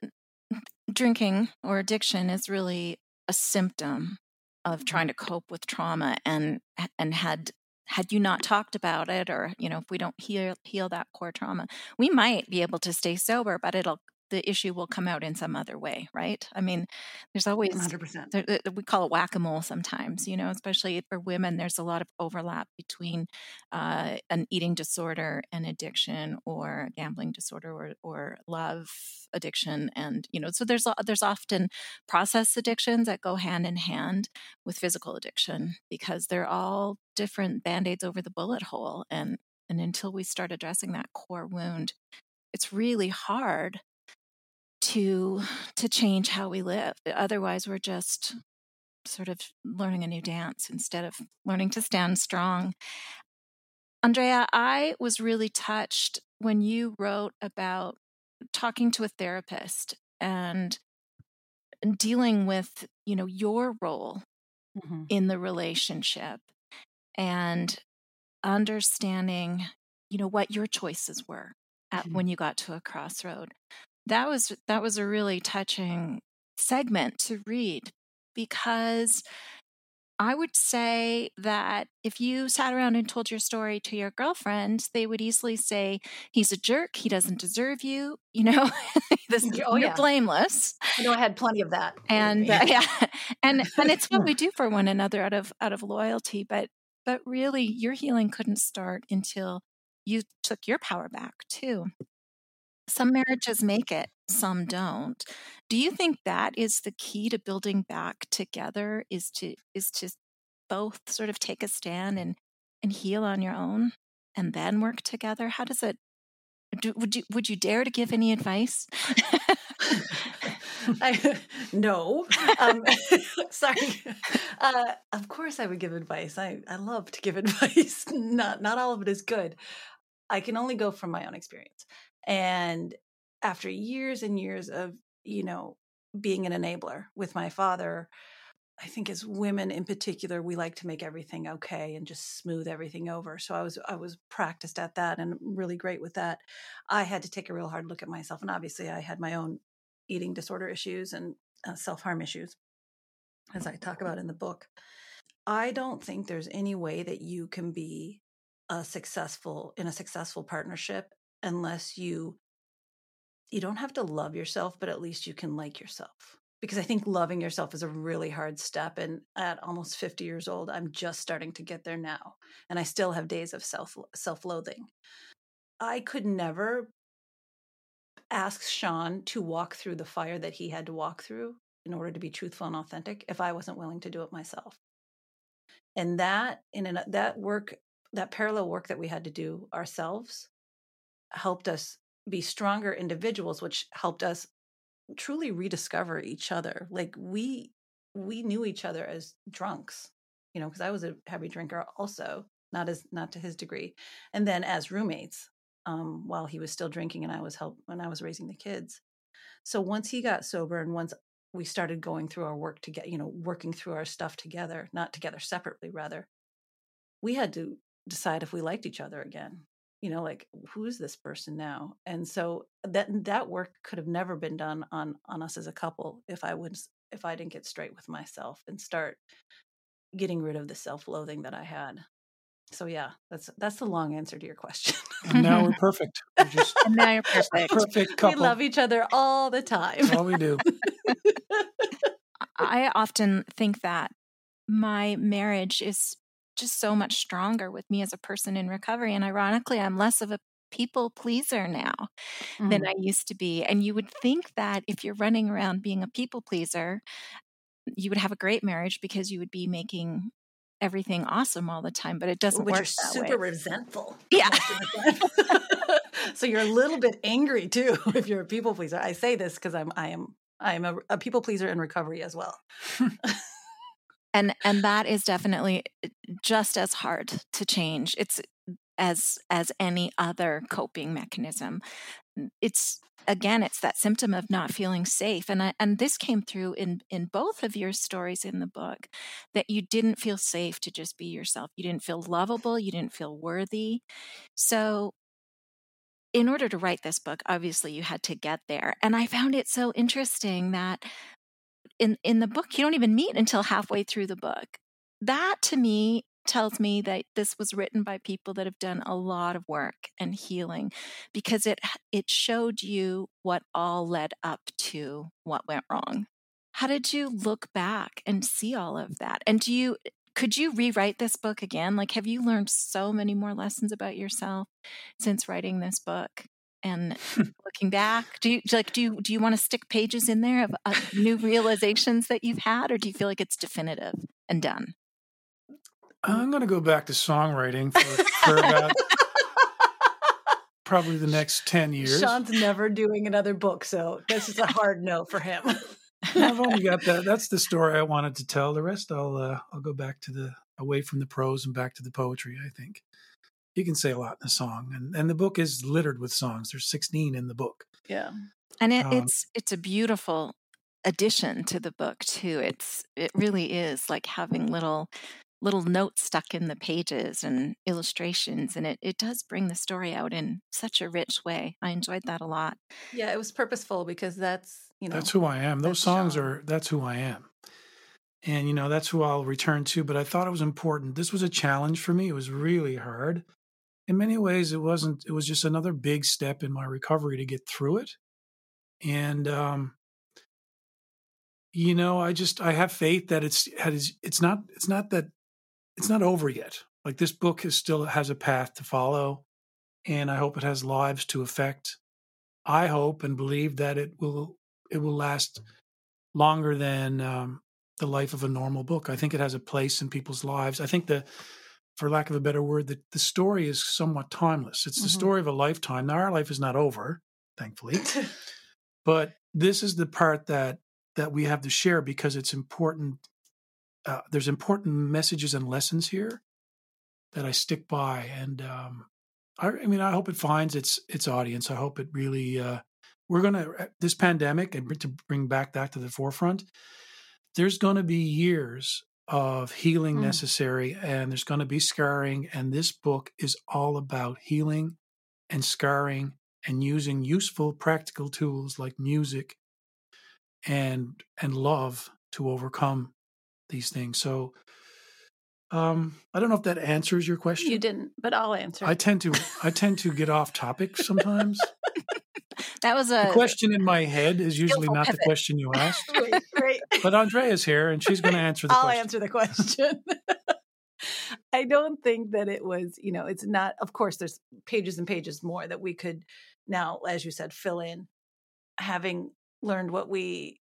drinking or addiction is really a symptom of trying to cope with trauma, and and had had you not talked about it, or you know, if we don't heal heal that core trauma, we might be able to stay sober, but it'll the issue will come out in some other way, right? I mean, there's always, one hundred percent. There, we call it whack-a-mole sometimes, you know, especially for women, there's a lot of overlap between uh, an eating disorder and addiction, or gambling disorder, or, or love addiction. And, you know, so there's, there's often process addictions that go hand in hand with physical addiction, because they're all different Band-Aids over the bullet hole. And, and until we start addressing that core wound, it's really hard to to change how we live. Otherwise, we're just sort of learning a new dance instead of learning to stand strong. Andrea, I was really touched when you wrote about talking to a therapist and dealing with, you know, your role mm-hmm. in the relationship and understanding, you know, what your choices were at mm-hmm. when you got to a crossroad. That was that was a really touching segment to read, because I would say that if you sat around and told your story to your girlfriend, they would easily say, he's a jerk, he doesn't deserve you, you know, this, oh, you're yeah. blameless. I know I had plenty of that. And uh, yeah, and and it's what we do for one another out of out of loyalty, but but really your healing couldn't start until you took your power back too. Some marriages make it, some don't. Do you think that is the key to building back together, is to is to both sort of take a stand and, and heal on your own and then work together? How does it, do, would you would you dare to give any advice? I, no. Um, sorry. Uh, of course I would give advice. I, I love to give advice. Not not all of it is good. I can only go from my own experience. And after years and years of, you know, being an enabler with my father, I think as women in particular, we like to make everything okay and just smooth everything over. So I was I was practiced at that and really great with that. I had to take a real hard look at myself. And obviously I had my own eating disorder issues and uh, self-harm issues, as I talk about in the book. I don't think there's any way that you can be a successful in a successful partnership unless you, you don't have to love yourself, but at least you can like yourself. Because I think loving yourself is a really hard step. And at almost fifty years old, I'm just starting to get there now. And I still have days of self, self-loathing. I could never ask Sean to walk through the fire that he had to walk through in order to be truthful and authentic if I wasn't willing to do it myself. And that, in an, that work, that parallel work that we had to do ourselves helped us be stronger individuals, which helped us truly rediscover each other. Like we, we knew each other as drunks, you know, because I was a heavy drinker also, not as, not to his degree. And then as roommates, um, while he was still drinking and I was help when I was raising the kids. So once he got sober and once we started going through our work to get, you know, working through our stuff together, not together separately, rather, we had to decide if we liked each other again. You know, like, who's this person now? And so that that work could have never been done on on us as a couple if I would if I didn't get straight with myself and start getting rid of the self-loathing that I had. So yeah, that's that's the long answer to your question. And now we're perfect. We're just and now you're perfect. Perfect couple. We love each other all the time. That's all we do. I often think that my marriage is just so much stronger with me as a person in recovery. And ironically, I'm less of a people pleaser now mm-hmm. than I used to be. And you would think that if you're running around being a people pleaser, you would have a great marriage because you would be making everything awesome all the time, but it doesn't Which work that way. Which you're super resentful. Yeah. So you're a little bit angry too, if you're a people pleaser. I say this because I'm, I am, I am a, a people pleaser in recovery as well. And and that is definitely just as hard to change. It's as as any other coping mechanism. It's again, it's that symptom of not feeling safe. And I, and this came through in in both of your stories in the book, that you didn't feel safe to just be yourself. You didn't feel lovable. You didn't feel worthy. So in order to write this book, obviously you had to get there. And I found it so interesting that In in the book, you don't even meet until halfway through the book. That to me tells me that this was written by people that have done a lot of work and healing, because it it showed you what all led up to what went wrong. How did you look back and see all of that? And do you could you rewrite this book again? Like, have you learned so many more lessons about yourself since writing this book and looking back? Do you like do you do you want to stick pages in there of uh, new realizations that you've had, or do you feel like it's definitive and done? I'm going to go back to songwriting for, for about probably the next ten years. Sean's never doing another book, so this is a hard no for him. I've only got that. That's the story I wanted to tell. The rest, I'll uh, I'll go back to the away from the prose and back to the poetry. I think you can say a lot in a song, and and the book is littered with songs. There's sixteen in the book. Yeah, and it, um, it's it's a beautiful addition to the book too. It's it really is like having little. little notes stuck in the pages and illustrations. And it, it does bring the story out in such a rich way. I enjoyed that a lot. Yeah, it was purposeful because that's, you know. That's who I am. Those songs Sean. are, that's who I am. And, you know, that's who I'll return to. But I thought it was important. This was a challenge for me. It was really hard. In many ways, it wasn't, it was just another big step in my recovery to get through it. And, um, you know, I just, I have faith that it's, it's not, it's not that, it's not over yet. Like, this book is still has a path to follow, and I hope it has lives to affect. I hope and believe that it will it will last longer than um, the life of a normal book. I think it has a place in people's lives. I think the, for lack of a better word, the, the story is somewhat timeless. It's mm-hmm. the story of a lifetime. Now, our life is not over, thankfully, but this is the part that that we have to share because it's important. Uh, there's important messages and lessons here that I stick by. And um, I, I mean, I hope it finds its its audience. I hope it really, uh, we're going to, this pandemic, and to bring back that to the forefront, there's going to be years of healing mm. necessary, and there's going to be scarring. And this book is all about healing and scarring and using useful, practical tools like music and and love to overcome these things. So um, I don't know if that answers your question. You didn't, but I'll answer. I tend to I tend to get off topic sometimes. That was a the question in my head is usually not pivot. The question you asked. Right, right. But Andrea's here and she's going to answer the I'll question. I'll answer the question. I don't think that it was, you know, it's not, of course, there's pages and pages more that we could now, as you said, fill in, having learned what we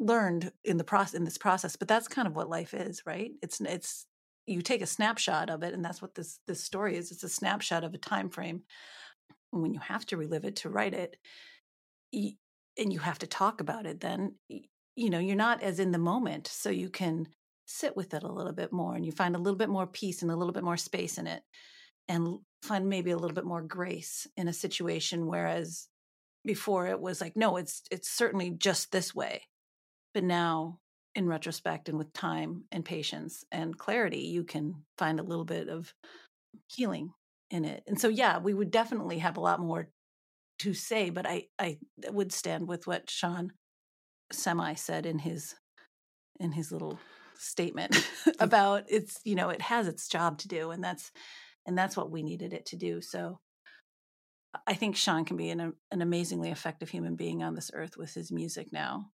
learned in the process, in this process, but that's kind of what life is, right? It's, it's, you take a snapshot of it, and that's what this, this story is. It's a snapshot of a time frame when you have to relive it to write it, and you have to talk about it. Then, you know, you're not as in the moment, so you can sit with it a little bit more, and you find a little bit more peace and a little bit more space in it, and find maybe a little bit more grace in a situation. Whereas before it was like, no, it's, it's certainly just this way. But now, in retrospect and with time and patience and clarity, you can find a little bit of healing in it. And so, yeah, we would definitely have a lot more to say, but I, I would stand with what Sean semi said in his in his little statement about it's, you know, it has its job to do, and that's and that's what we needed it to do. So I think Sean can be an, an amazingly effective human being on this earth with his music now.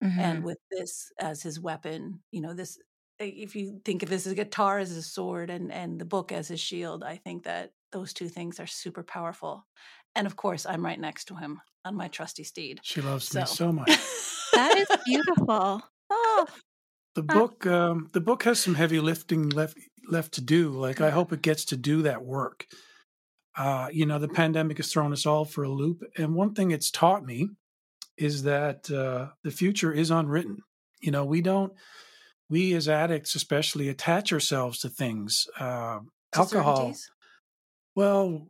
Mm-hmm. And with this as his weapon, you know, this, if you think of this as a guitar as his sword and, and the book as his shield, I think that those two things are super powerful. And of course, I'm right next to him on my trusty steed. She loves so. me so much. That is beautiful. Oh, the book, um, the book has some heavy lifting left, left to do. Like, I hope it gets to do that work. Uh, you know, the pandemic has thrown us all for a loop. And one thing it's taught me is that uh, the future is unwritten. You know, we don't, we as addicts especially attach ourselves to things. Uh, to alcohol. Certainties? Well,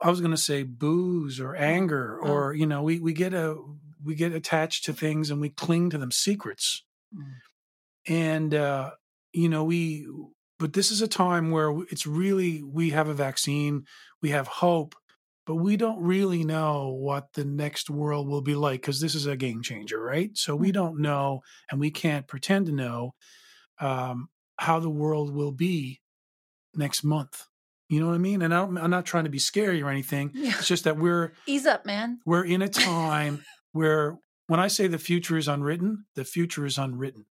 I was going to say booze or anger, oh. or, you know, we, we get a, we get attached to things and we cling to them, secrets. Mm. And, uh, you know, we, but this is a time where it's really, we have a vaccine, we have hope, but we don't really know what the next world will be like, because this is a game changer, right? So we don't know, and we can't pretend to know um, how the world will be next month. You know what I mean? And I don't, I'm not trying to be scary or anything. Yeah. It's just that we're... Ease up, man. We're in a time where when I say the future is unwritten, the future is unwritten.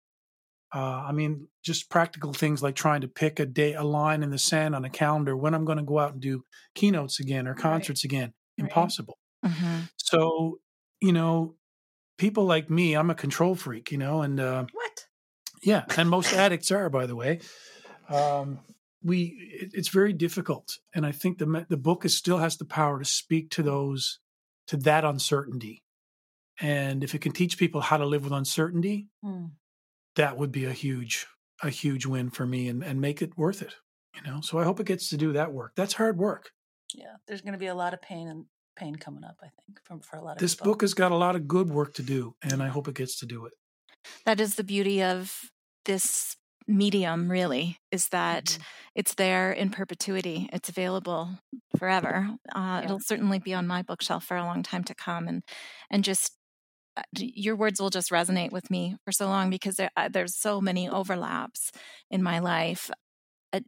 Uh, I mean, just practical things like trying to pick a day, a line in the sand on a calendar when I'm going to go out and do keynotes again or concerts right. again. Impossible. Right. Mm-hmm. So, you know, people like me, I'm a control freak, you know, and... Uh, what? Yeah. And most addicts are, by the way. Um, we, it, it's very difficult. And I think the the book is still has the power to speak to those, to that uncertainty. And if it can teach people how to live with uncertainty, mm. that would be a huge, a huge win for me and, and make it worth it, you know? So I hope it gets to do that work. That's hard work. Yeah. There's going to be a lot of pain and pain coming up, I think, from, for a lot of this people. This book has got a lot of good work to do, and I hope it gets to do it. That is the beauty of this medium, really, is that mm-hmm. it's there in perpetuity. It's available forever. Uh, yeah. It'll certainly be on my bookshelf for a long time to come. And and just uh, your words will just resonate with me for so long, because there, uh, there's so many overlaps in my life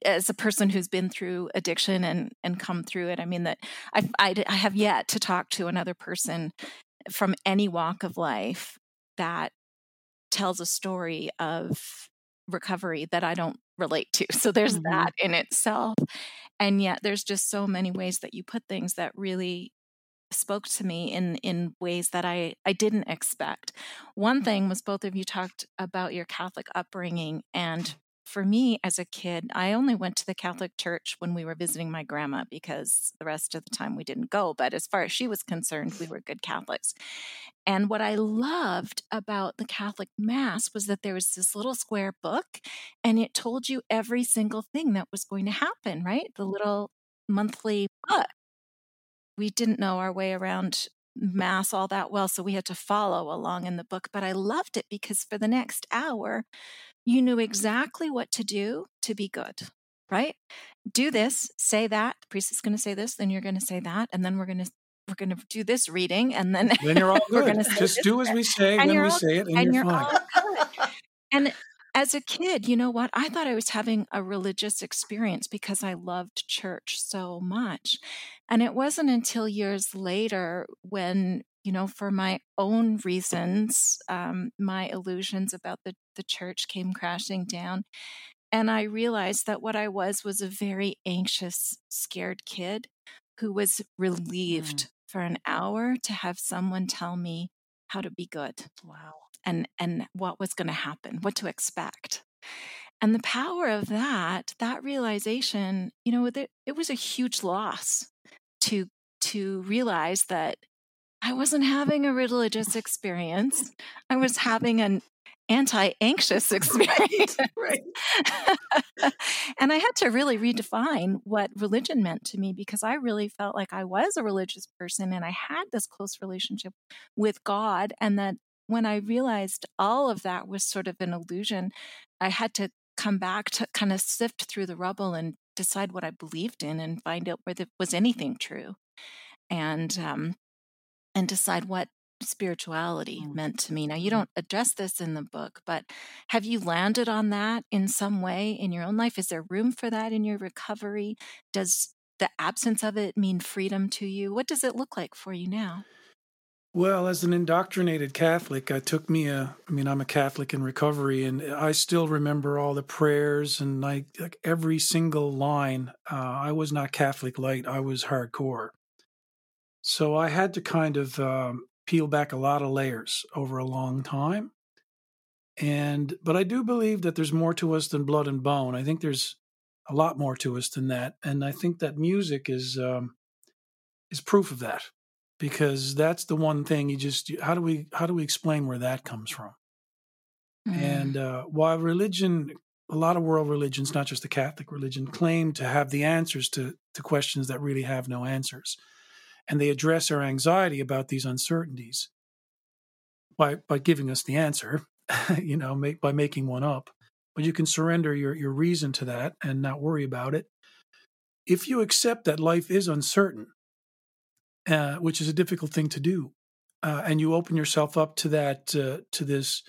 as a person who's been through addiction and, and come through it. I mean, that I've, I, I have yet to talk to another person from any walk of life that tells a story of recovery that I don't relate to. So there's mm-hmm. that in itself. And yet there's just so many ways that you put things that really spoke to me in, in ways that I, I didn't expect. One thing was, both of you talked about your Catholic upbringing. And for me, as a kid, I only went to the Catholic Church when we were visiting my grandma, because the rest of the time we didn't go. But as far as she was concerned, we were good Catholics. And what I loved about the Catholic Mass was that there was this little square book, and it told you every single thing that was going to happen, right? The little monthly book. We didn't know our way around Mass all that well, so we had to follow along in the book. But I loved it because for the next hour, you knew exactly what to do to be good, right? Do this, say that. The priest is going to say this, then you're going to say that, and then we're going to we're going to do this reading, and then then you're all good. Just do as we say, and then we say it, and, and you're, you're fine. All good. And as a kid, you know what? I thought I was having a religious experience because I loved church so much, and it wasn't until years later when, you know, for my own reasons, um, my illusions about the, the church came crashing down. And I realized that what I was was a very anxious, scared kid who was relieved mm. for an hour to have someone tell me how to be good. Wow. And, and what was going to happen, what to expect. And the power of that, that realization, you know, it, it was a huge loss to to realize that I wasn't having a religious experience. I was having an anti-anxious experience. Right, right. And I had to really redefine what religion meant to me, because I really felt like I was a religious person and I had this close relationship with God. And that when I realized all of that was sort of an illusion, I had to come back to kind of sift through the rubble and decide what I believed in and find out whether was anything true. And, um, and decide what spirituality mm. meant to me. Now, you don't address this in the book, but have you landed on that in some way in your own life? Is there room for that in your recovery? Does the absence of it mean freedom to you? What does it look like for you now? Well, as an indoctrinated Catholic, I took me a, I mean, I'm a Catholic in recovery, and I still remember all the prayers and I, like every single line. Uh, I was not Catholic light. I was hardcore. So I had to kind of um, peel back a lot of layers over a long time. And, but I do believe that there's more to us than blood and bone. I think there's a lot more to us than that. And I think that music is, um, is proof of that, because that's the one thing you just, how do we, how do we explain where that comes from? Mm. And uh, while religion, a lot of world religions, not just the Catholic religion, claim to have the answers to, to questions that really have no answers. And they address our anxiety about these uncertainties by by giving us the answer, you know, make, by making one up. But you can surrender your, your reason to that and not worry about it. If you accept that life is uncertain, uh, which is a difficult thing to do, uh, and you open yourself up to that, uh, to this,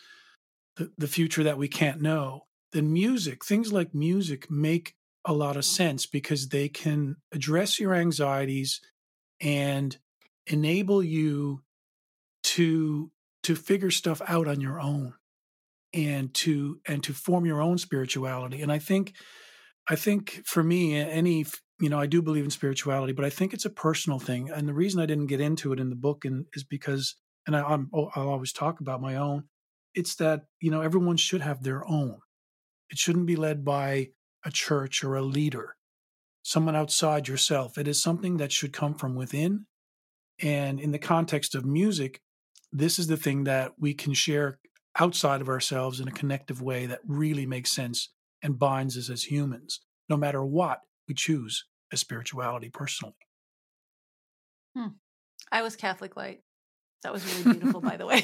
the, the future that we can't know, then music, things like music make a lot of sense because they can address your anxieties and enable you to to figure stuff out on your own and to and to form your own spirituality. And I think I think for me, any you know, I do believe in spirituality, but I think it's a personal thing. And the reason I didn't get into it in the book and is because, and I, I'm, I'll always talk about my own. It's that, you know, everyone should have their own. It shouldn't be led by a church or a leader, someone outside yourself. It is something that should come from within. And in the context of music, this is the thing that we can share outside of ourselves in a connective way that really makes sense and binds us as humans, no matter what we choose as spirituality personally. Hmm. I was Catholic light. That was really beautiful, by the way.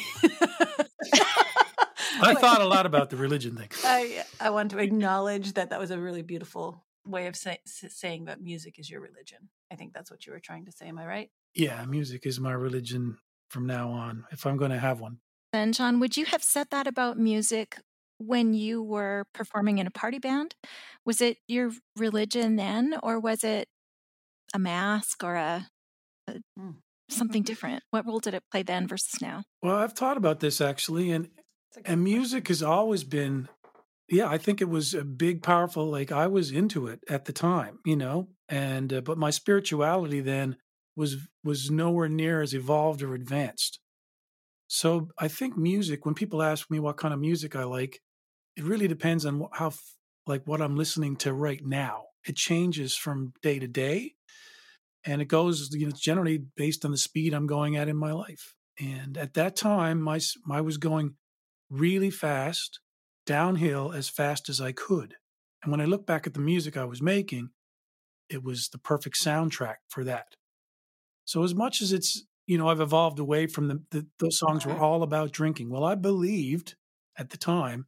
I thought a lot about the religion thing. I I want to acknowledge that that was a really beautiful way of say, saying that music is your religion. I think that's what you were trying to say. Am I right? Yeah, music is my religion from now on, if I'm going to have one. And Sean, would you have said that about music when you were performing in a party band? Was it your religion then, or was it a mask or a, a mm. something different? What role did it play then versus now? Well, I've thought about this actually, and and music has always been, yeah, I think it was a big, powerful, like I was into it at the time, you know, and, uh, but my spirituality then was, was nowhere near as evolved or advanced. So I think music, when people ask me what kind of music I like, it really depends on how, like what I'm listening to right now. It changes from day to day and it goes, you know, generally based on the speed I'm going at in my life. And at that time, my, I was going really fast, downhill as fast as I could. And when I look back at the music I was making, it was the perfect soundtrack for that. So as much as it's, you know, I've evolved away from the, the those songs were all about drinking. Well, I believed at the time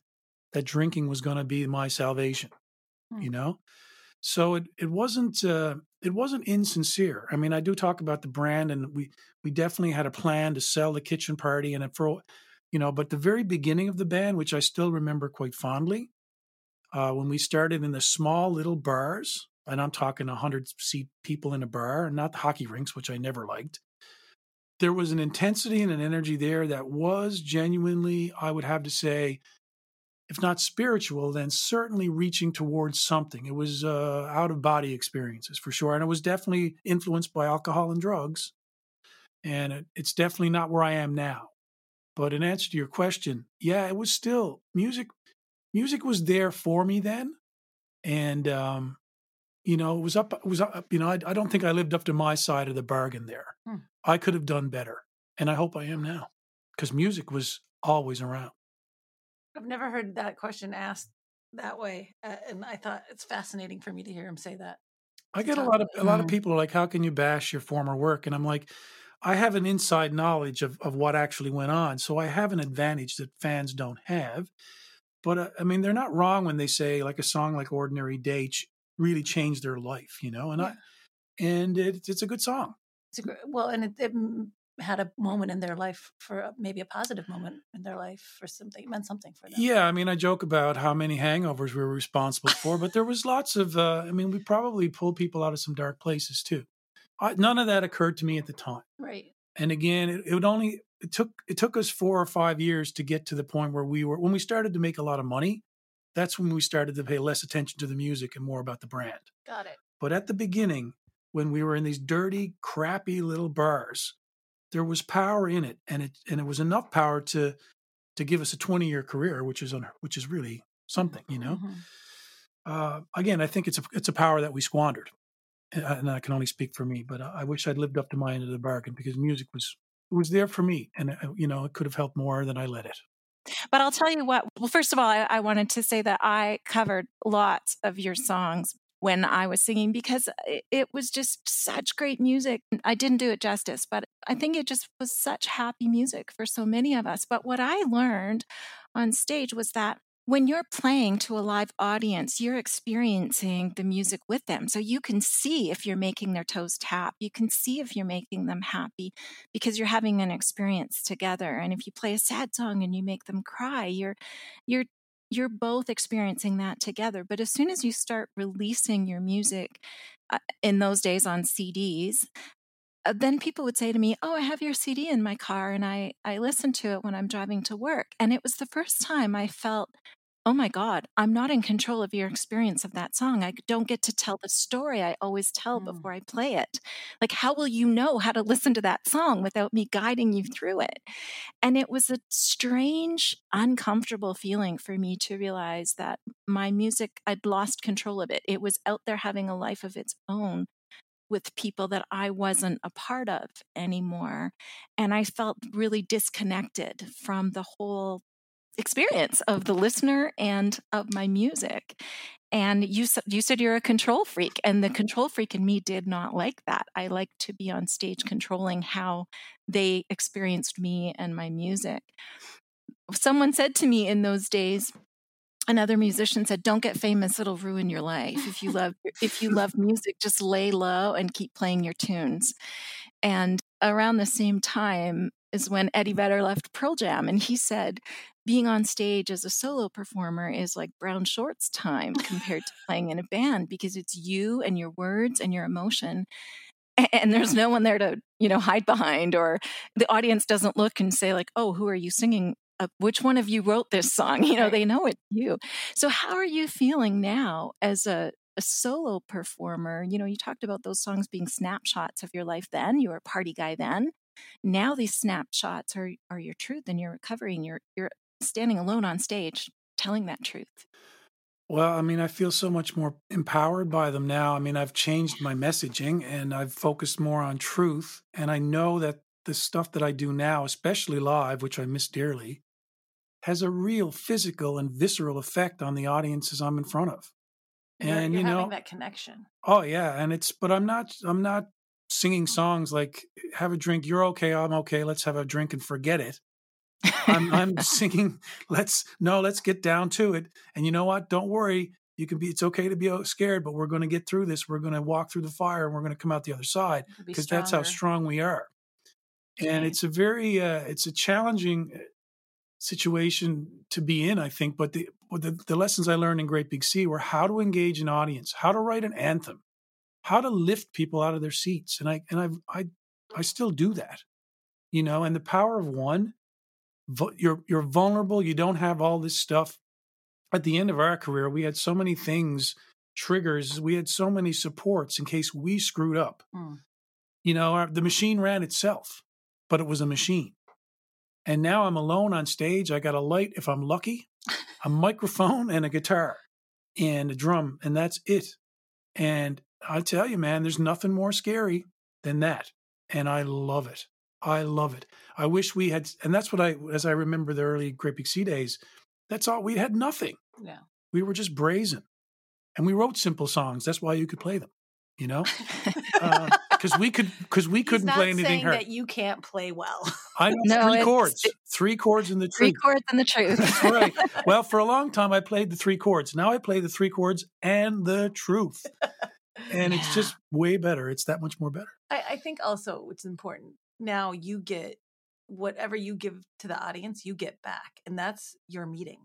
that drinking was going to be my salvation, you know? So it, it wasn't, uh, it wasn't insincere. I mean, I do talk about the brand and we, we definitely had a plan to sell the kitchen party and it for You know, but the very beginning of the band, which I still remember quite fondly, uh, when we started in the small little bars, and I'm talking one hundred seat people in a bar, not the hockey rinks, which I never liked, there was an intensity and an energy there that was genuinely, I would have to say, if not spiritual, then certainly reaching towards something. It was uh, out-of-body experiences for sure, and it was definitely influenced by alcohol and drugs, and it, it's definitely not where I am now. But in answer to your question, yeah, it was still music. Music was there for me then, and um, you know, it was up. It was up. You know, I, I don't think I lived up to my side of the bargain there. Hmm. I could have done better, and I hope I am now, because music was always around. I've never heard that question asked that way, uh, and I thought it's fascinating for me to hear him say that. I get a lot of a lot of people are like, "How can you bash your former work?" And I'm like, I have an inside knowledge of, of what actually went on, so I have an advantage that fans don't have. But, uh, I mean, they're not wrong when they say, like, a song like Ordinary Day ch- really changed their life, you know? And yeah. I, and it, it's a good song. It's a great, well, and it, it had a moment in their life for a, maybe a positive moment in their life for something. It meant something for them. Yeah, I mean, I joke about how many hangovers we were responsible for, but there was lots of, uh, I mean, we probably pulled people out of some dark places, too. I, none of that occurred to me at the time. Right. And again, it, it would only, it took, it took us four or five years to get to the point where we were, when we started to make a lot of money, that's when we started to pay less attention to the music and more about the brand. Got it. But at the beginning, when we were in these dirty, crappy little bars, there was power in it. And it, and it was enough power to, to give us a twenty year career, which is, on, which is really something, you know? Mm-hmm. Uh, again, I think it's a, it's a power that we squandered. And I can only speak for me, but I wish I'd lived up to my end of the bargain because music was was there for me. And, you know, it could have helped more than I let it. But I'll tell you what. Well, first of all, I, I wanted to say that I covered lots of your songs when I was singing because it was just such great music. I didn't do it justice, but I think it just was such happy music for so many of us. But what I learned on stage was that when you're playing to a live audience, you're experiencing the music with them. So you can see if you're making their toes tap. You can see if you're making them happy because you're having an experience together. And if you play a sad song and you make them cry, you're you're you're both experiencing that together. But as soon as you start releasing your music, uh, in those days on C Ds, uh, then people would say to me, oh, I have your C D in my car and I, I listen to it when I'm driving to work. And it was the first time I felt, oh my God, I'm not in control of your experience of that song. I don't get to tell the story I always tell mm. before I play it. Like, how will you know how to listen to that song without me guiding you through it? And it was a strange, uncomfortable feeling for me to realize that my music, I'd lost control of it. It was out there having a life of its own with people that I wasn't a part of anymore. And I felt really disconnected from the whole experience of the listener and of my music. And you you said you're a control freak, and the control freak in me did not like that. I like to be on stage controlling how they experienced me and my music. Someone said to me in those days, another musician said, don't get famous, it'll ruin your life. If you love if you love music, just lay low and keep playing your tunes. And around the same time is when Eddie Vedder left Pearl Jam, and he said, being on stage as a solo performer is like brown shorts time compared to playing in a band, because it's you and your words and your emotion, and there's no one there to, you know, hide behind, or the audience doesn't look and say like, oh, who are you singing? Uh, which one of you wrote this song? You know, they know it's you. So how are you feeling now as a, a solo performer? You know, you talked about those songs being snapshots of your life then. You were a party guy then. Now these snapshots are, are your truth and your recovery, and you're, you're standing alone on stage telling that truth. Well, I mean, I feel so much more empowered by them now. I mean, I've changed my messaging and I've focused more on truth. And I know that the stuff that I do now, especially live, which I miss dearly, has a real physical and visceral effect on the audiences I'm in front of. And, you're, you're you know, having that connection. Oh, yeah. And it's, but I'm not, I'm not singing songs like, have a drink, you're okay, I'm okay, let's have a drink and forget it. I'm, I'm singing, let's, no, let's get down to it. And you know what? Don't worry. You can be, it's okay to be scared, but we're going to get through this. We're going to walk through the fire and we're going to come out the other side, because that's how strong we are. Okay. And it's a very, uh, it's a challenging situation to be in, I think. But the, the the lessons I learned in Great Big Sea were how to engage an audience, how to write an anthem, how to lift people out of their seats. And I, and I've, I, I still do that, you know, and the power of one. You're you're vulnerable. You don't have all this stuff. At the end of our career, we had so many things, triggers. We had so many supports in case we screwed up. Mm. You know, our, the machine ran itself, but it was a machine. And now I'm alone on stage. I got a light, if I'm lucky, a microphone and a guitar and a drum, and that's it. And I tell you, man, there's nothing more scary than that. And I love it. I love it. I wish we had, and that's what I, as I remember the early Great Big Sea days, that's all, we had nothing. Yeah. We were just brazen. And we wrote simple songs. That's why you could play them, you know? Because uh, we could, because we couldn't play anything hard. That you can't play well. I know, no, three it's, chords. It's, three chords and the truth. Three chords and the truth. That's right. Well, for a long time, I played the three chords. Now I play the three chords and the truth. And yeah. It's just way better. It's that much more better. I, I think also it's important. Now you get whatever you give to the audience, you get back. And that's your meeting.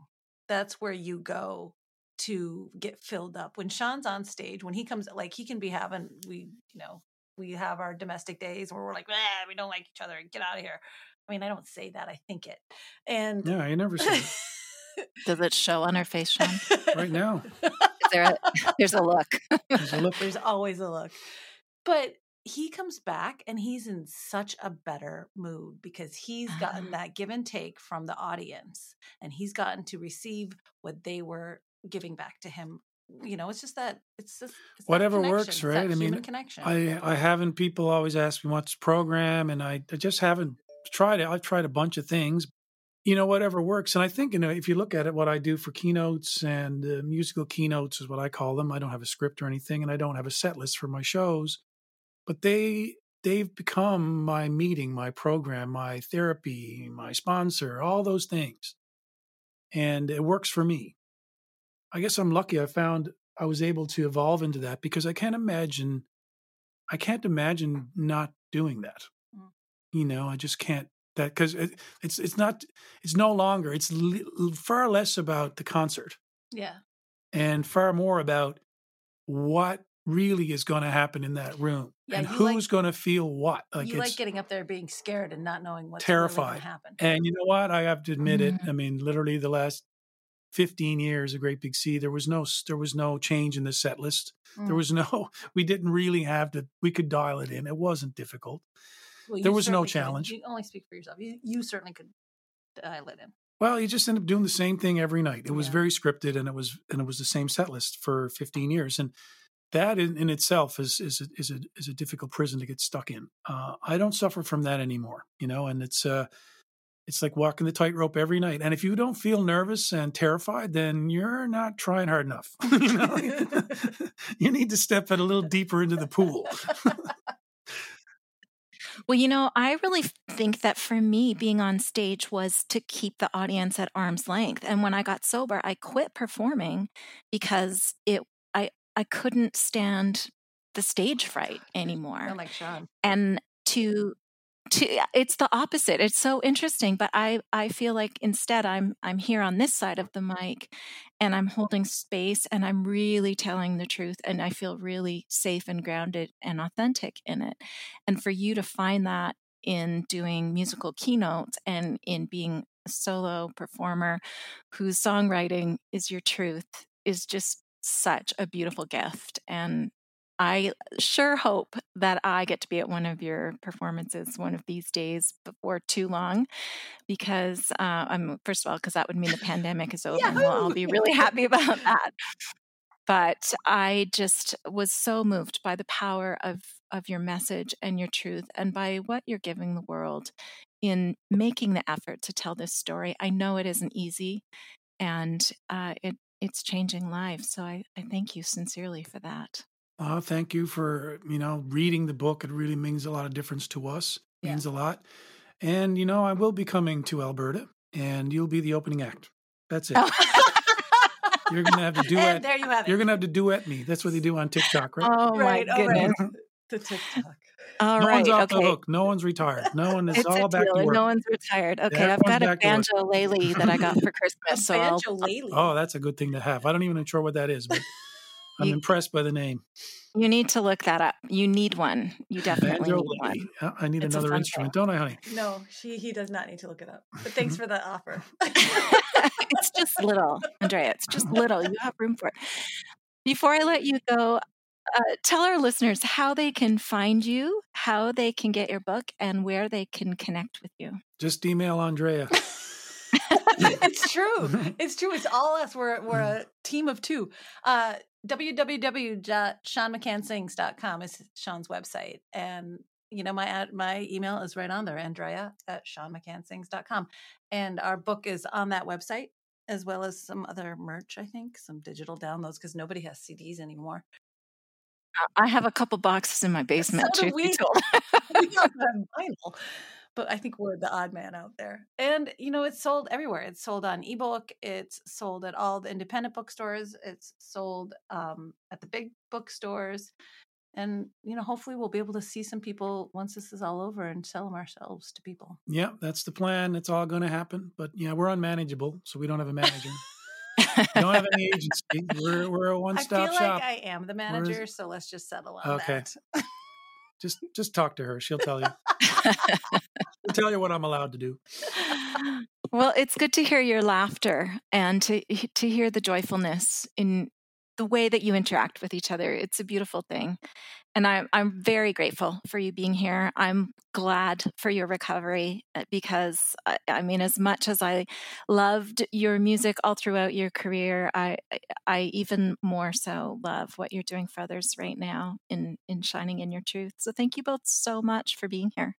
That's where you go to get filled up. When Sean's on stage, when he comes, like he can be having, we, you know, we have our domestic days where we're like, we don't like each other. Get out of here. I mean, I don't say that. I think it. And yeah, I never say it. Does it show on her face, Sean? Right now. Is there a, there's a look. There's a look. There's always a look. But he comes back and he's in such a better mood because he's gotten that give and take from the audience, and he's gotten to receive what they were giving back to him. You know, it's just that it's just it's whatever that works, right? I mean, connection. I I haven't. People always ask me what's program, and I, I just haven't tried it. I've tried a bunch of things, you know, whatever works. And I think, you know, if you look at it, what I do for keynotes and uh, musical keynotes is what I call them. I don't have a script or anything, and I don't have a set list for my shows. But they, they've become my meeting, my program, my therapy, my sponsor, all those things. And it works for me. I guess I'm lucky I found I was able to evolve into that, because I can't imagine, I can't imagine not doing that. You know, I just can't that because it, it's it's not it's no longer it's li- far less about the concert, yeah, and far more about what really is going to happen in that room, yeah, and who's like, going to feel what. Like, you like getting up there being scared and not knowing what's terrified. Really going to happen. And you know what? I have to admit mm-hmm. it. I mean, literally the last fifteen years of Great Big Sea, there was no there was no change in the set list. Mm. There was no. We didn't really have to. We could dial it in. It wasn't difficult. Well, there was no challenge. Could, you only speak for yourself. You you certainly could dial it in. Well, you just end up doing the same thing every night. It was yeah. very scripted, and it was and it was the same set list for fifteen years, and. That in, in itself is is a, is a is a difficult prison to get stuck in. Uh, I don't suffer from that anymore, you know. And it's uh, it's like walking the tightrope every night. And if you don't feel nervous and terrified, then you're not trying hard enough. You know? You need to step it a little deeper into the pool. Well, you know, I really think that for me, being on stage was to keep the audience at arm's length. And when I got sober, I quit performing because it. I couldn't stand the stage fright anymore. I like Sean. And to to it's the opposite. It's so interesting, but I, I feel like instead I'm I'm here on this side of the mic and I'm holding space and I'm really telling the truth and I feel really safe and grounded and authentic in it. And for you to find that in doing musical keynotes and in being a solo performer whose songwriting is your truth is just such a beautiful gift, and I sure hope that I get to be at one of your performances one of these days before too long, because uh, I'm first of all because that would mean the pandemic is over, and I'll be really happy about that. But I just was so moved by the power of of your message and your truth, and by what you're giving the world in making the effort to tell this story. I know it isn't easy, and uh, it. It's changing lives. So I, I thank you sincerely for that. Oh, thank you for, you know, reading the book. It really means a lot of difference to us. It yeah. means a lot. And, you know, I will be coming to Alberta and you'll be the opening act. That's it. Oh. You're going to have to duet. And there you have it. You're going to have to duet me. That's what they do on TikTok, right? Oh, right, my goodness. All right. The TikTok. All no right. No one's off okay. the hook. No one's retired. No one is it's all back deal. To work. No one's retired. Okay, yeah, I've got a banjo lele that I got for Christmas. So banjo lele. Oh, that's a good thing to have. I don't even sure what that is, but I'm you, impressed by the name. You need to look that up. You need one. You definitely banjo need lele. One. I need it's another instrument, show. Don't I, honey? No, she he does not need to look it up. But thanks for the offer. It's just little, Andrea. It's just little. You have room for it. Before I let you go. Uh, tell our listeners how they can find you, how they can get your book, and where they can connect with you. Just email Andrea. It's true. It's true. It's all us. We're we're a team of two. Uh, w w w dot sean mccann sings dot com is Sean's website. And, you know, my ad, my email is right on there, Andrea at sean mccann sings dot com. And our book is on that website, as well as some other merch, I think, some digital downloads, because nobody has C Ds anymore. I have a couple boxes in my basement. So do we. We don't have vinyl, but I think we're the odd man out there. And, you know, it's sold everywhere. It's sold on ebook. It's sold at all the independent bookstores. It's sold um, at the big bookstores. And, you know, hopefully we'll be able to see some people once this is all over and sell them ourselves to people. Yeah, that's the plan. It's all going to happen. But, yeah, we're unmanageable, so we don't have a manager. We don't have any agency. We're we're a one-stop shop. I feel like shop. I am the manager, so let's just settle on okay. that. just just talk to her. She'll tell you. She'll tell you what I'm allowed to do. Well, it's good to hear your laughter and to to hear the joyfulness in the way that you interact with each other. It's a beautiful thing. And I'm I'm very grateful for you being here. I'm glad for your recovery because, I, I mean, as much as I loved your music all throughout your career, I I even more so love what you're doing for others right now in, in shining in your truth. So thank you both so much for being here.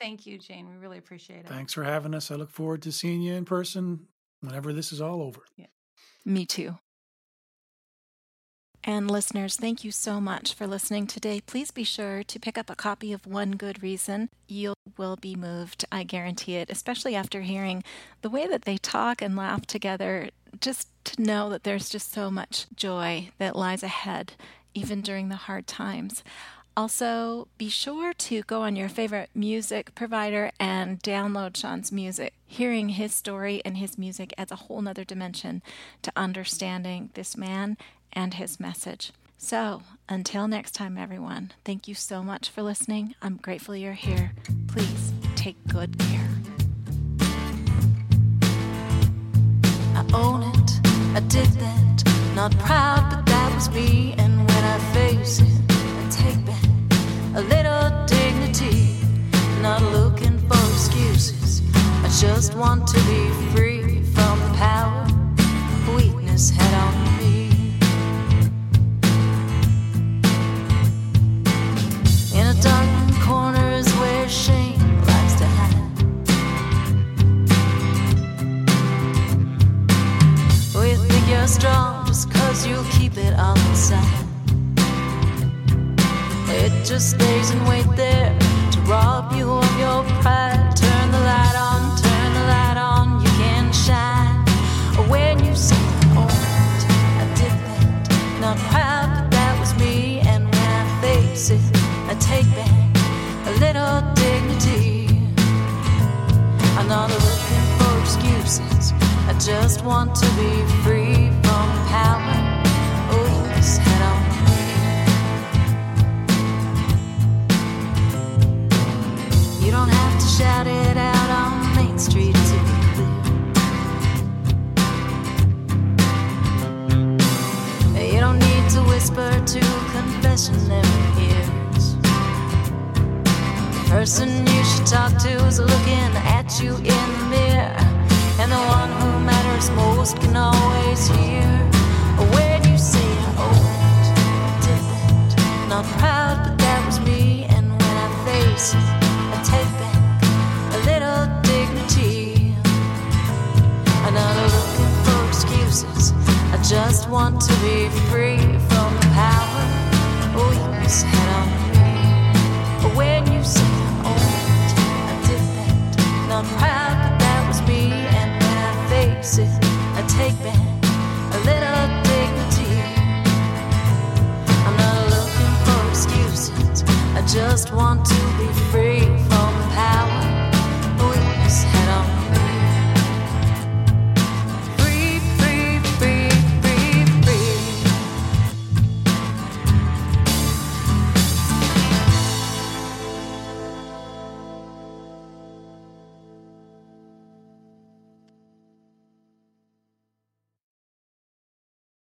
Thank you, Jane. We really appreciate it. Thanks for having us. I look forward to seeing you in person whenever this is all over. Yeah. Me too. And listeners, thank you so much for listening today. Please be sure to pick up a copy of One Good Reason. You will be moved, I guarantee it, especially after hearing the way that they talk and laugh together, just to know that there's just so much joy that lies ahead, even during the hard times. Also, be sure to go on your favorite music provider and download Sean's music. Hearing his story and his music adds a whole nother dimension to understanding this man and his message. So, until next time, everyone, thank you so much for listening. I'm grateful you're here. Please take good care. I own it, I did that. Not proud, but that was me. And when I face it, I take back a little dignity. Not looking for excuses. I just want to be free from the power weakness had on me. In a darkened corner is where shame likes to hide. Oh, you think you're strong just cause you keep it all inside. It just stays in wait there to rob you of your pride. Turn the light on, turn the light on, you can shine. Or when you say, oh, I did that, not proud, but that was me. And when I face it, I take back a little dignity. I'm not looking for excuses. I just want to be free from power. Oh, this head on me. You don't have to shout it out on Main Street to be clear. You don't need to whisper to confessionary ears. The person you should talk to is looking at you in the mirror, and the one who matters most can always hear. When you say, oh, I did that, not proud, but that was me. And when I face it, I take back a little dignity. I'm not looking for excuses. I just want to be free from the power weakness had on me. When you say, oh, I did that, not proud, but that was me. And when I face it, I take back a little dignity. I'm not looking for excuses. I just want to be free.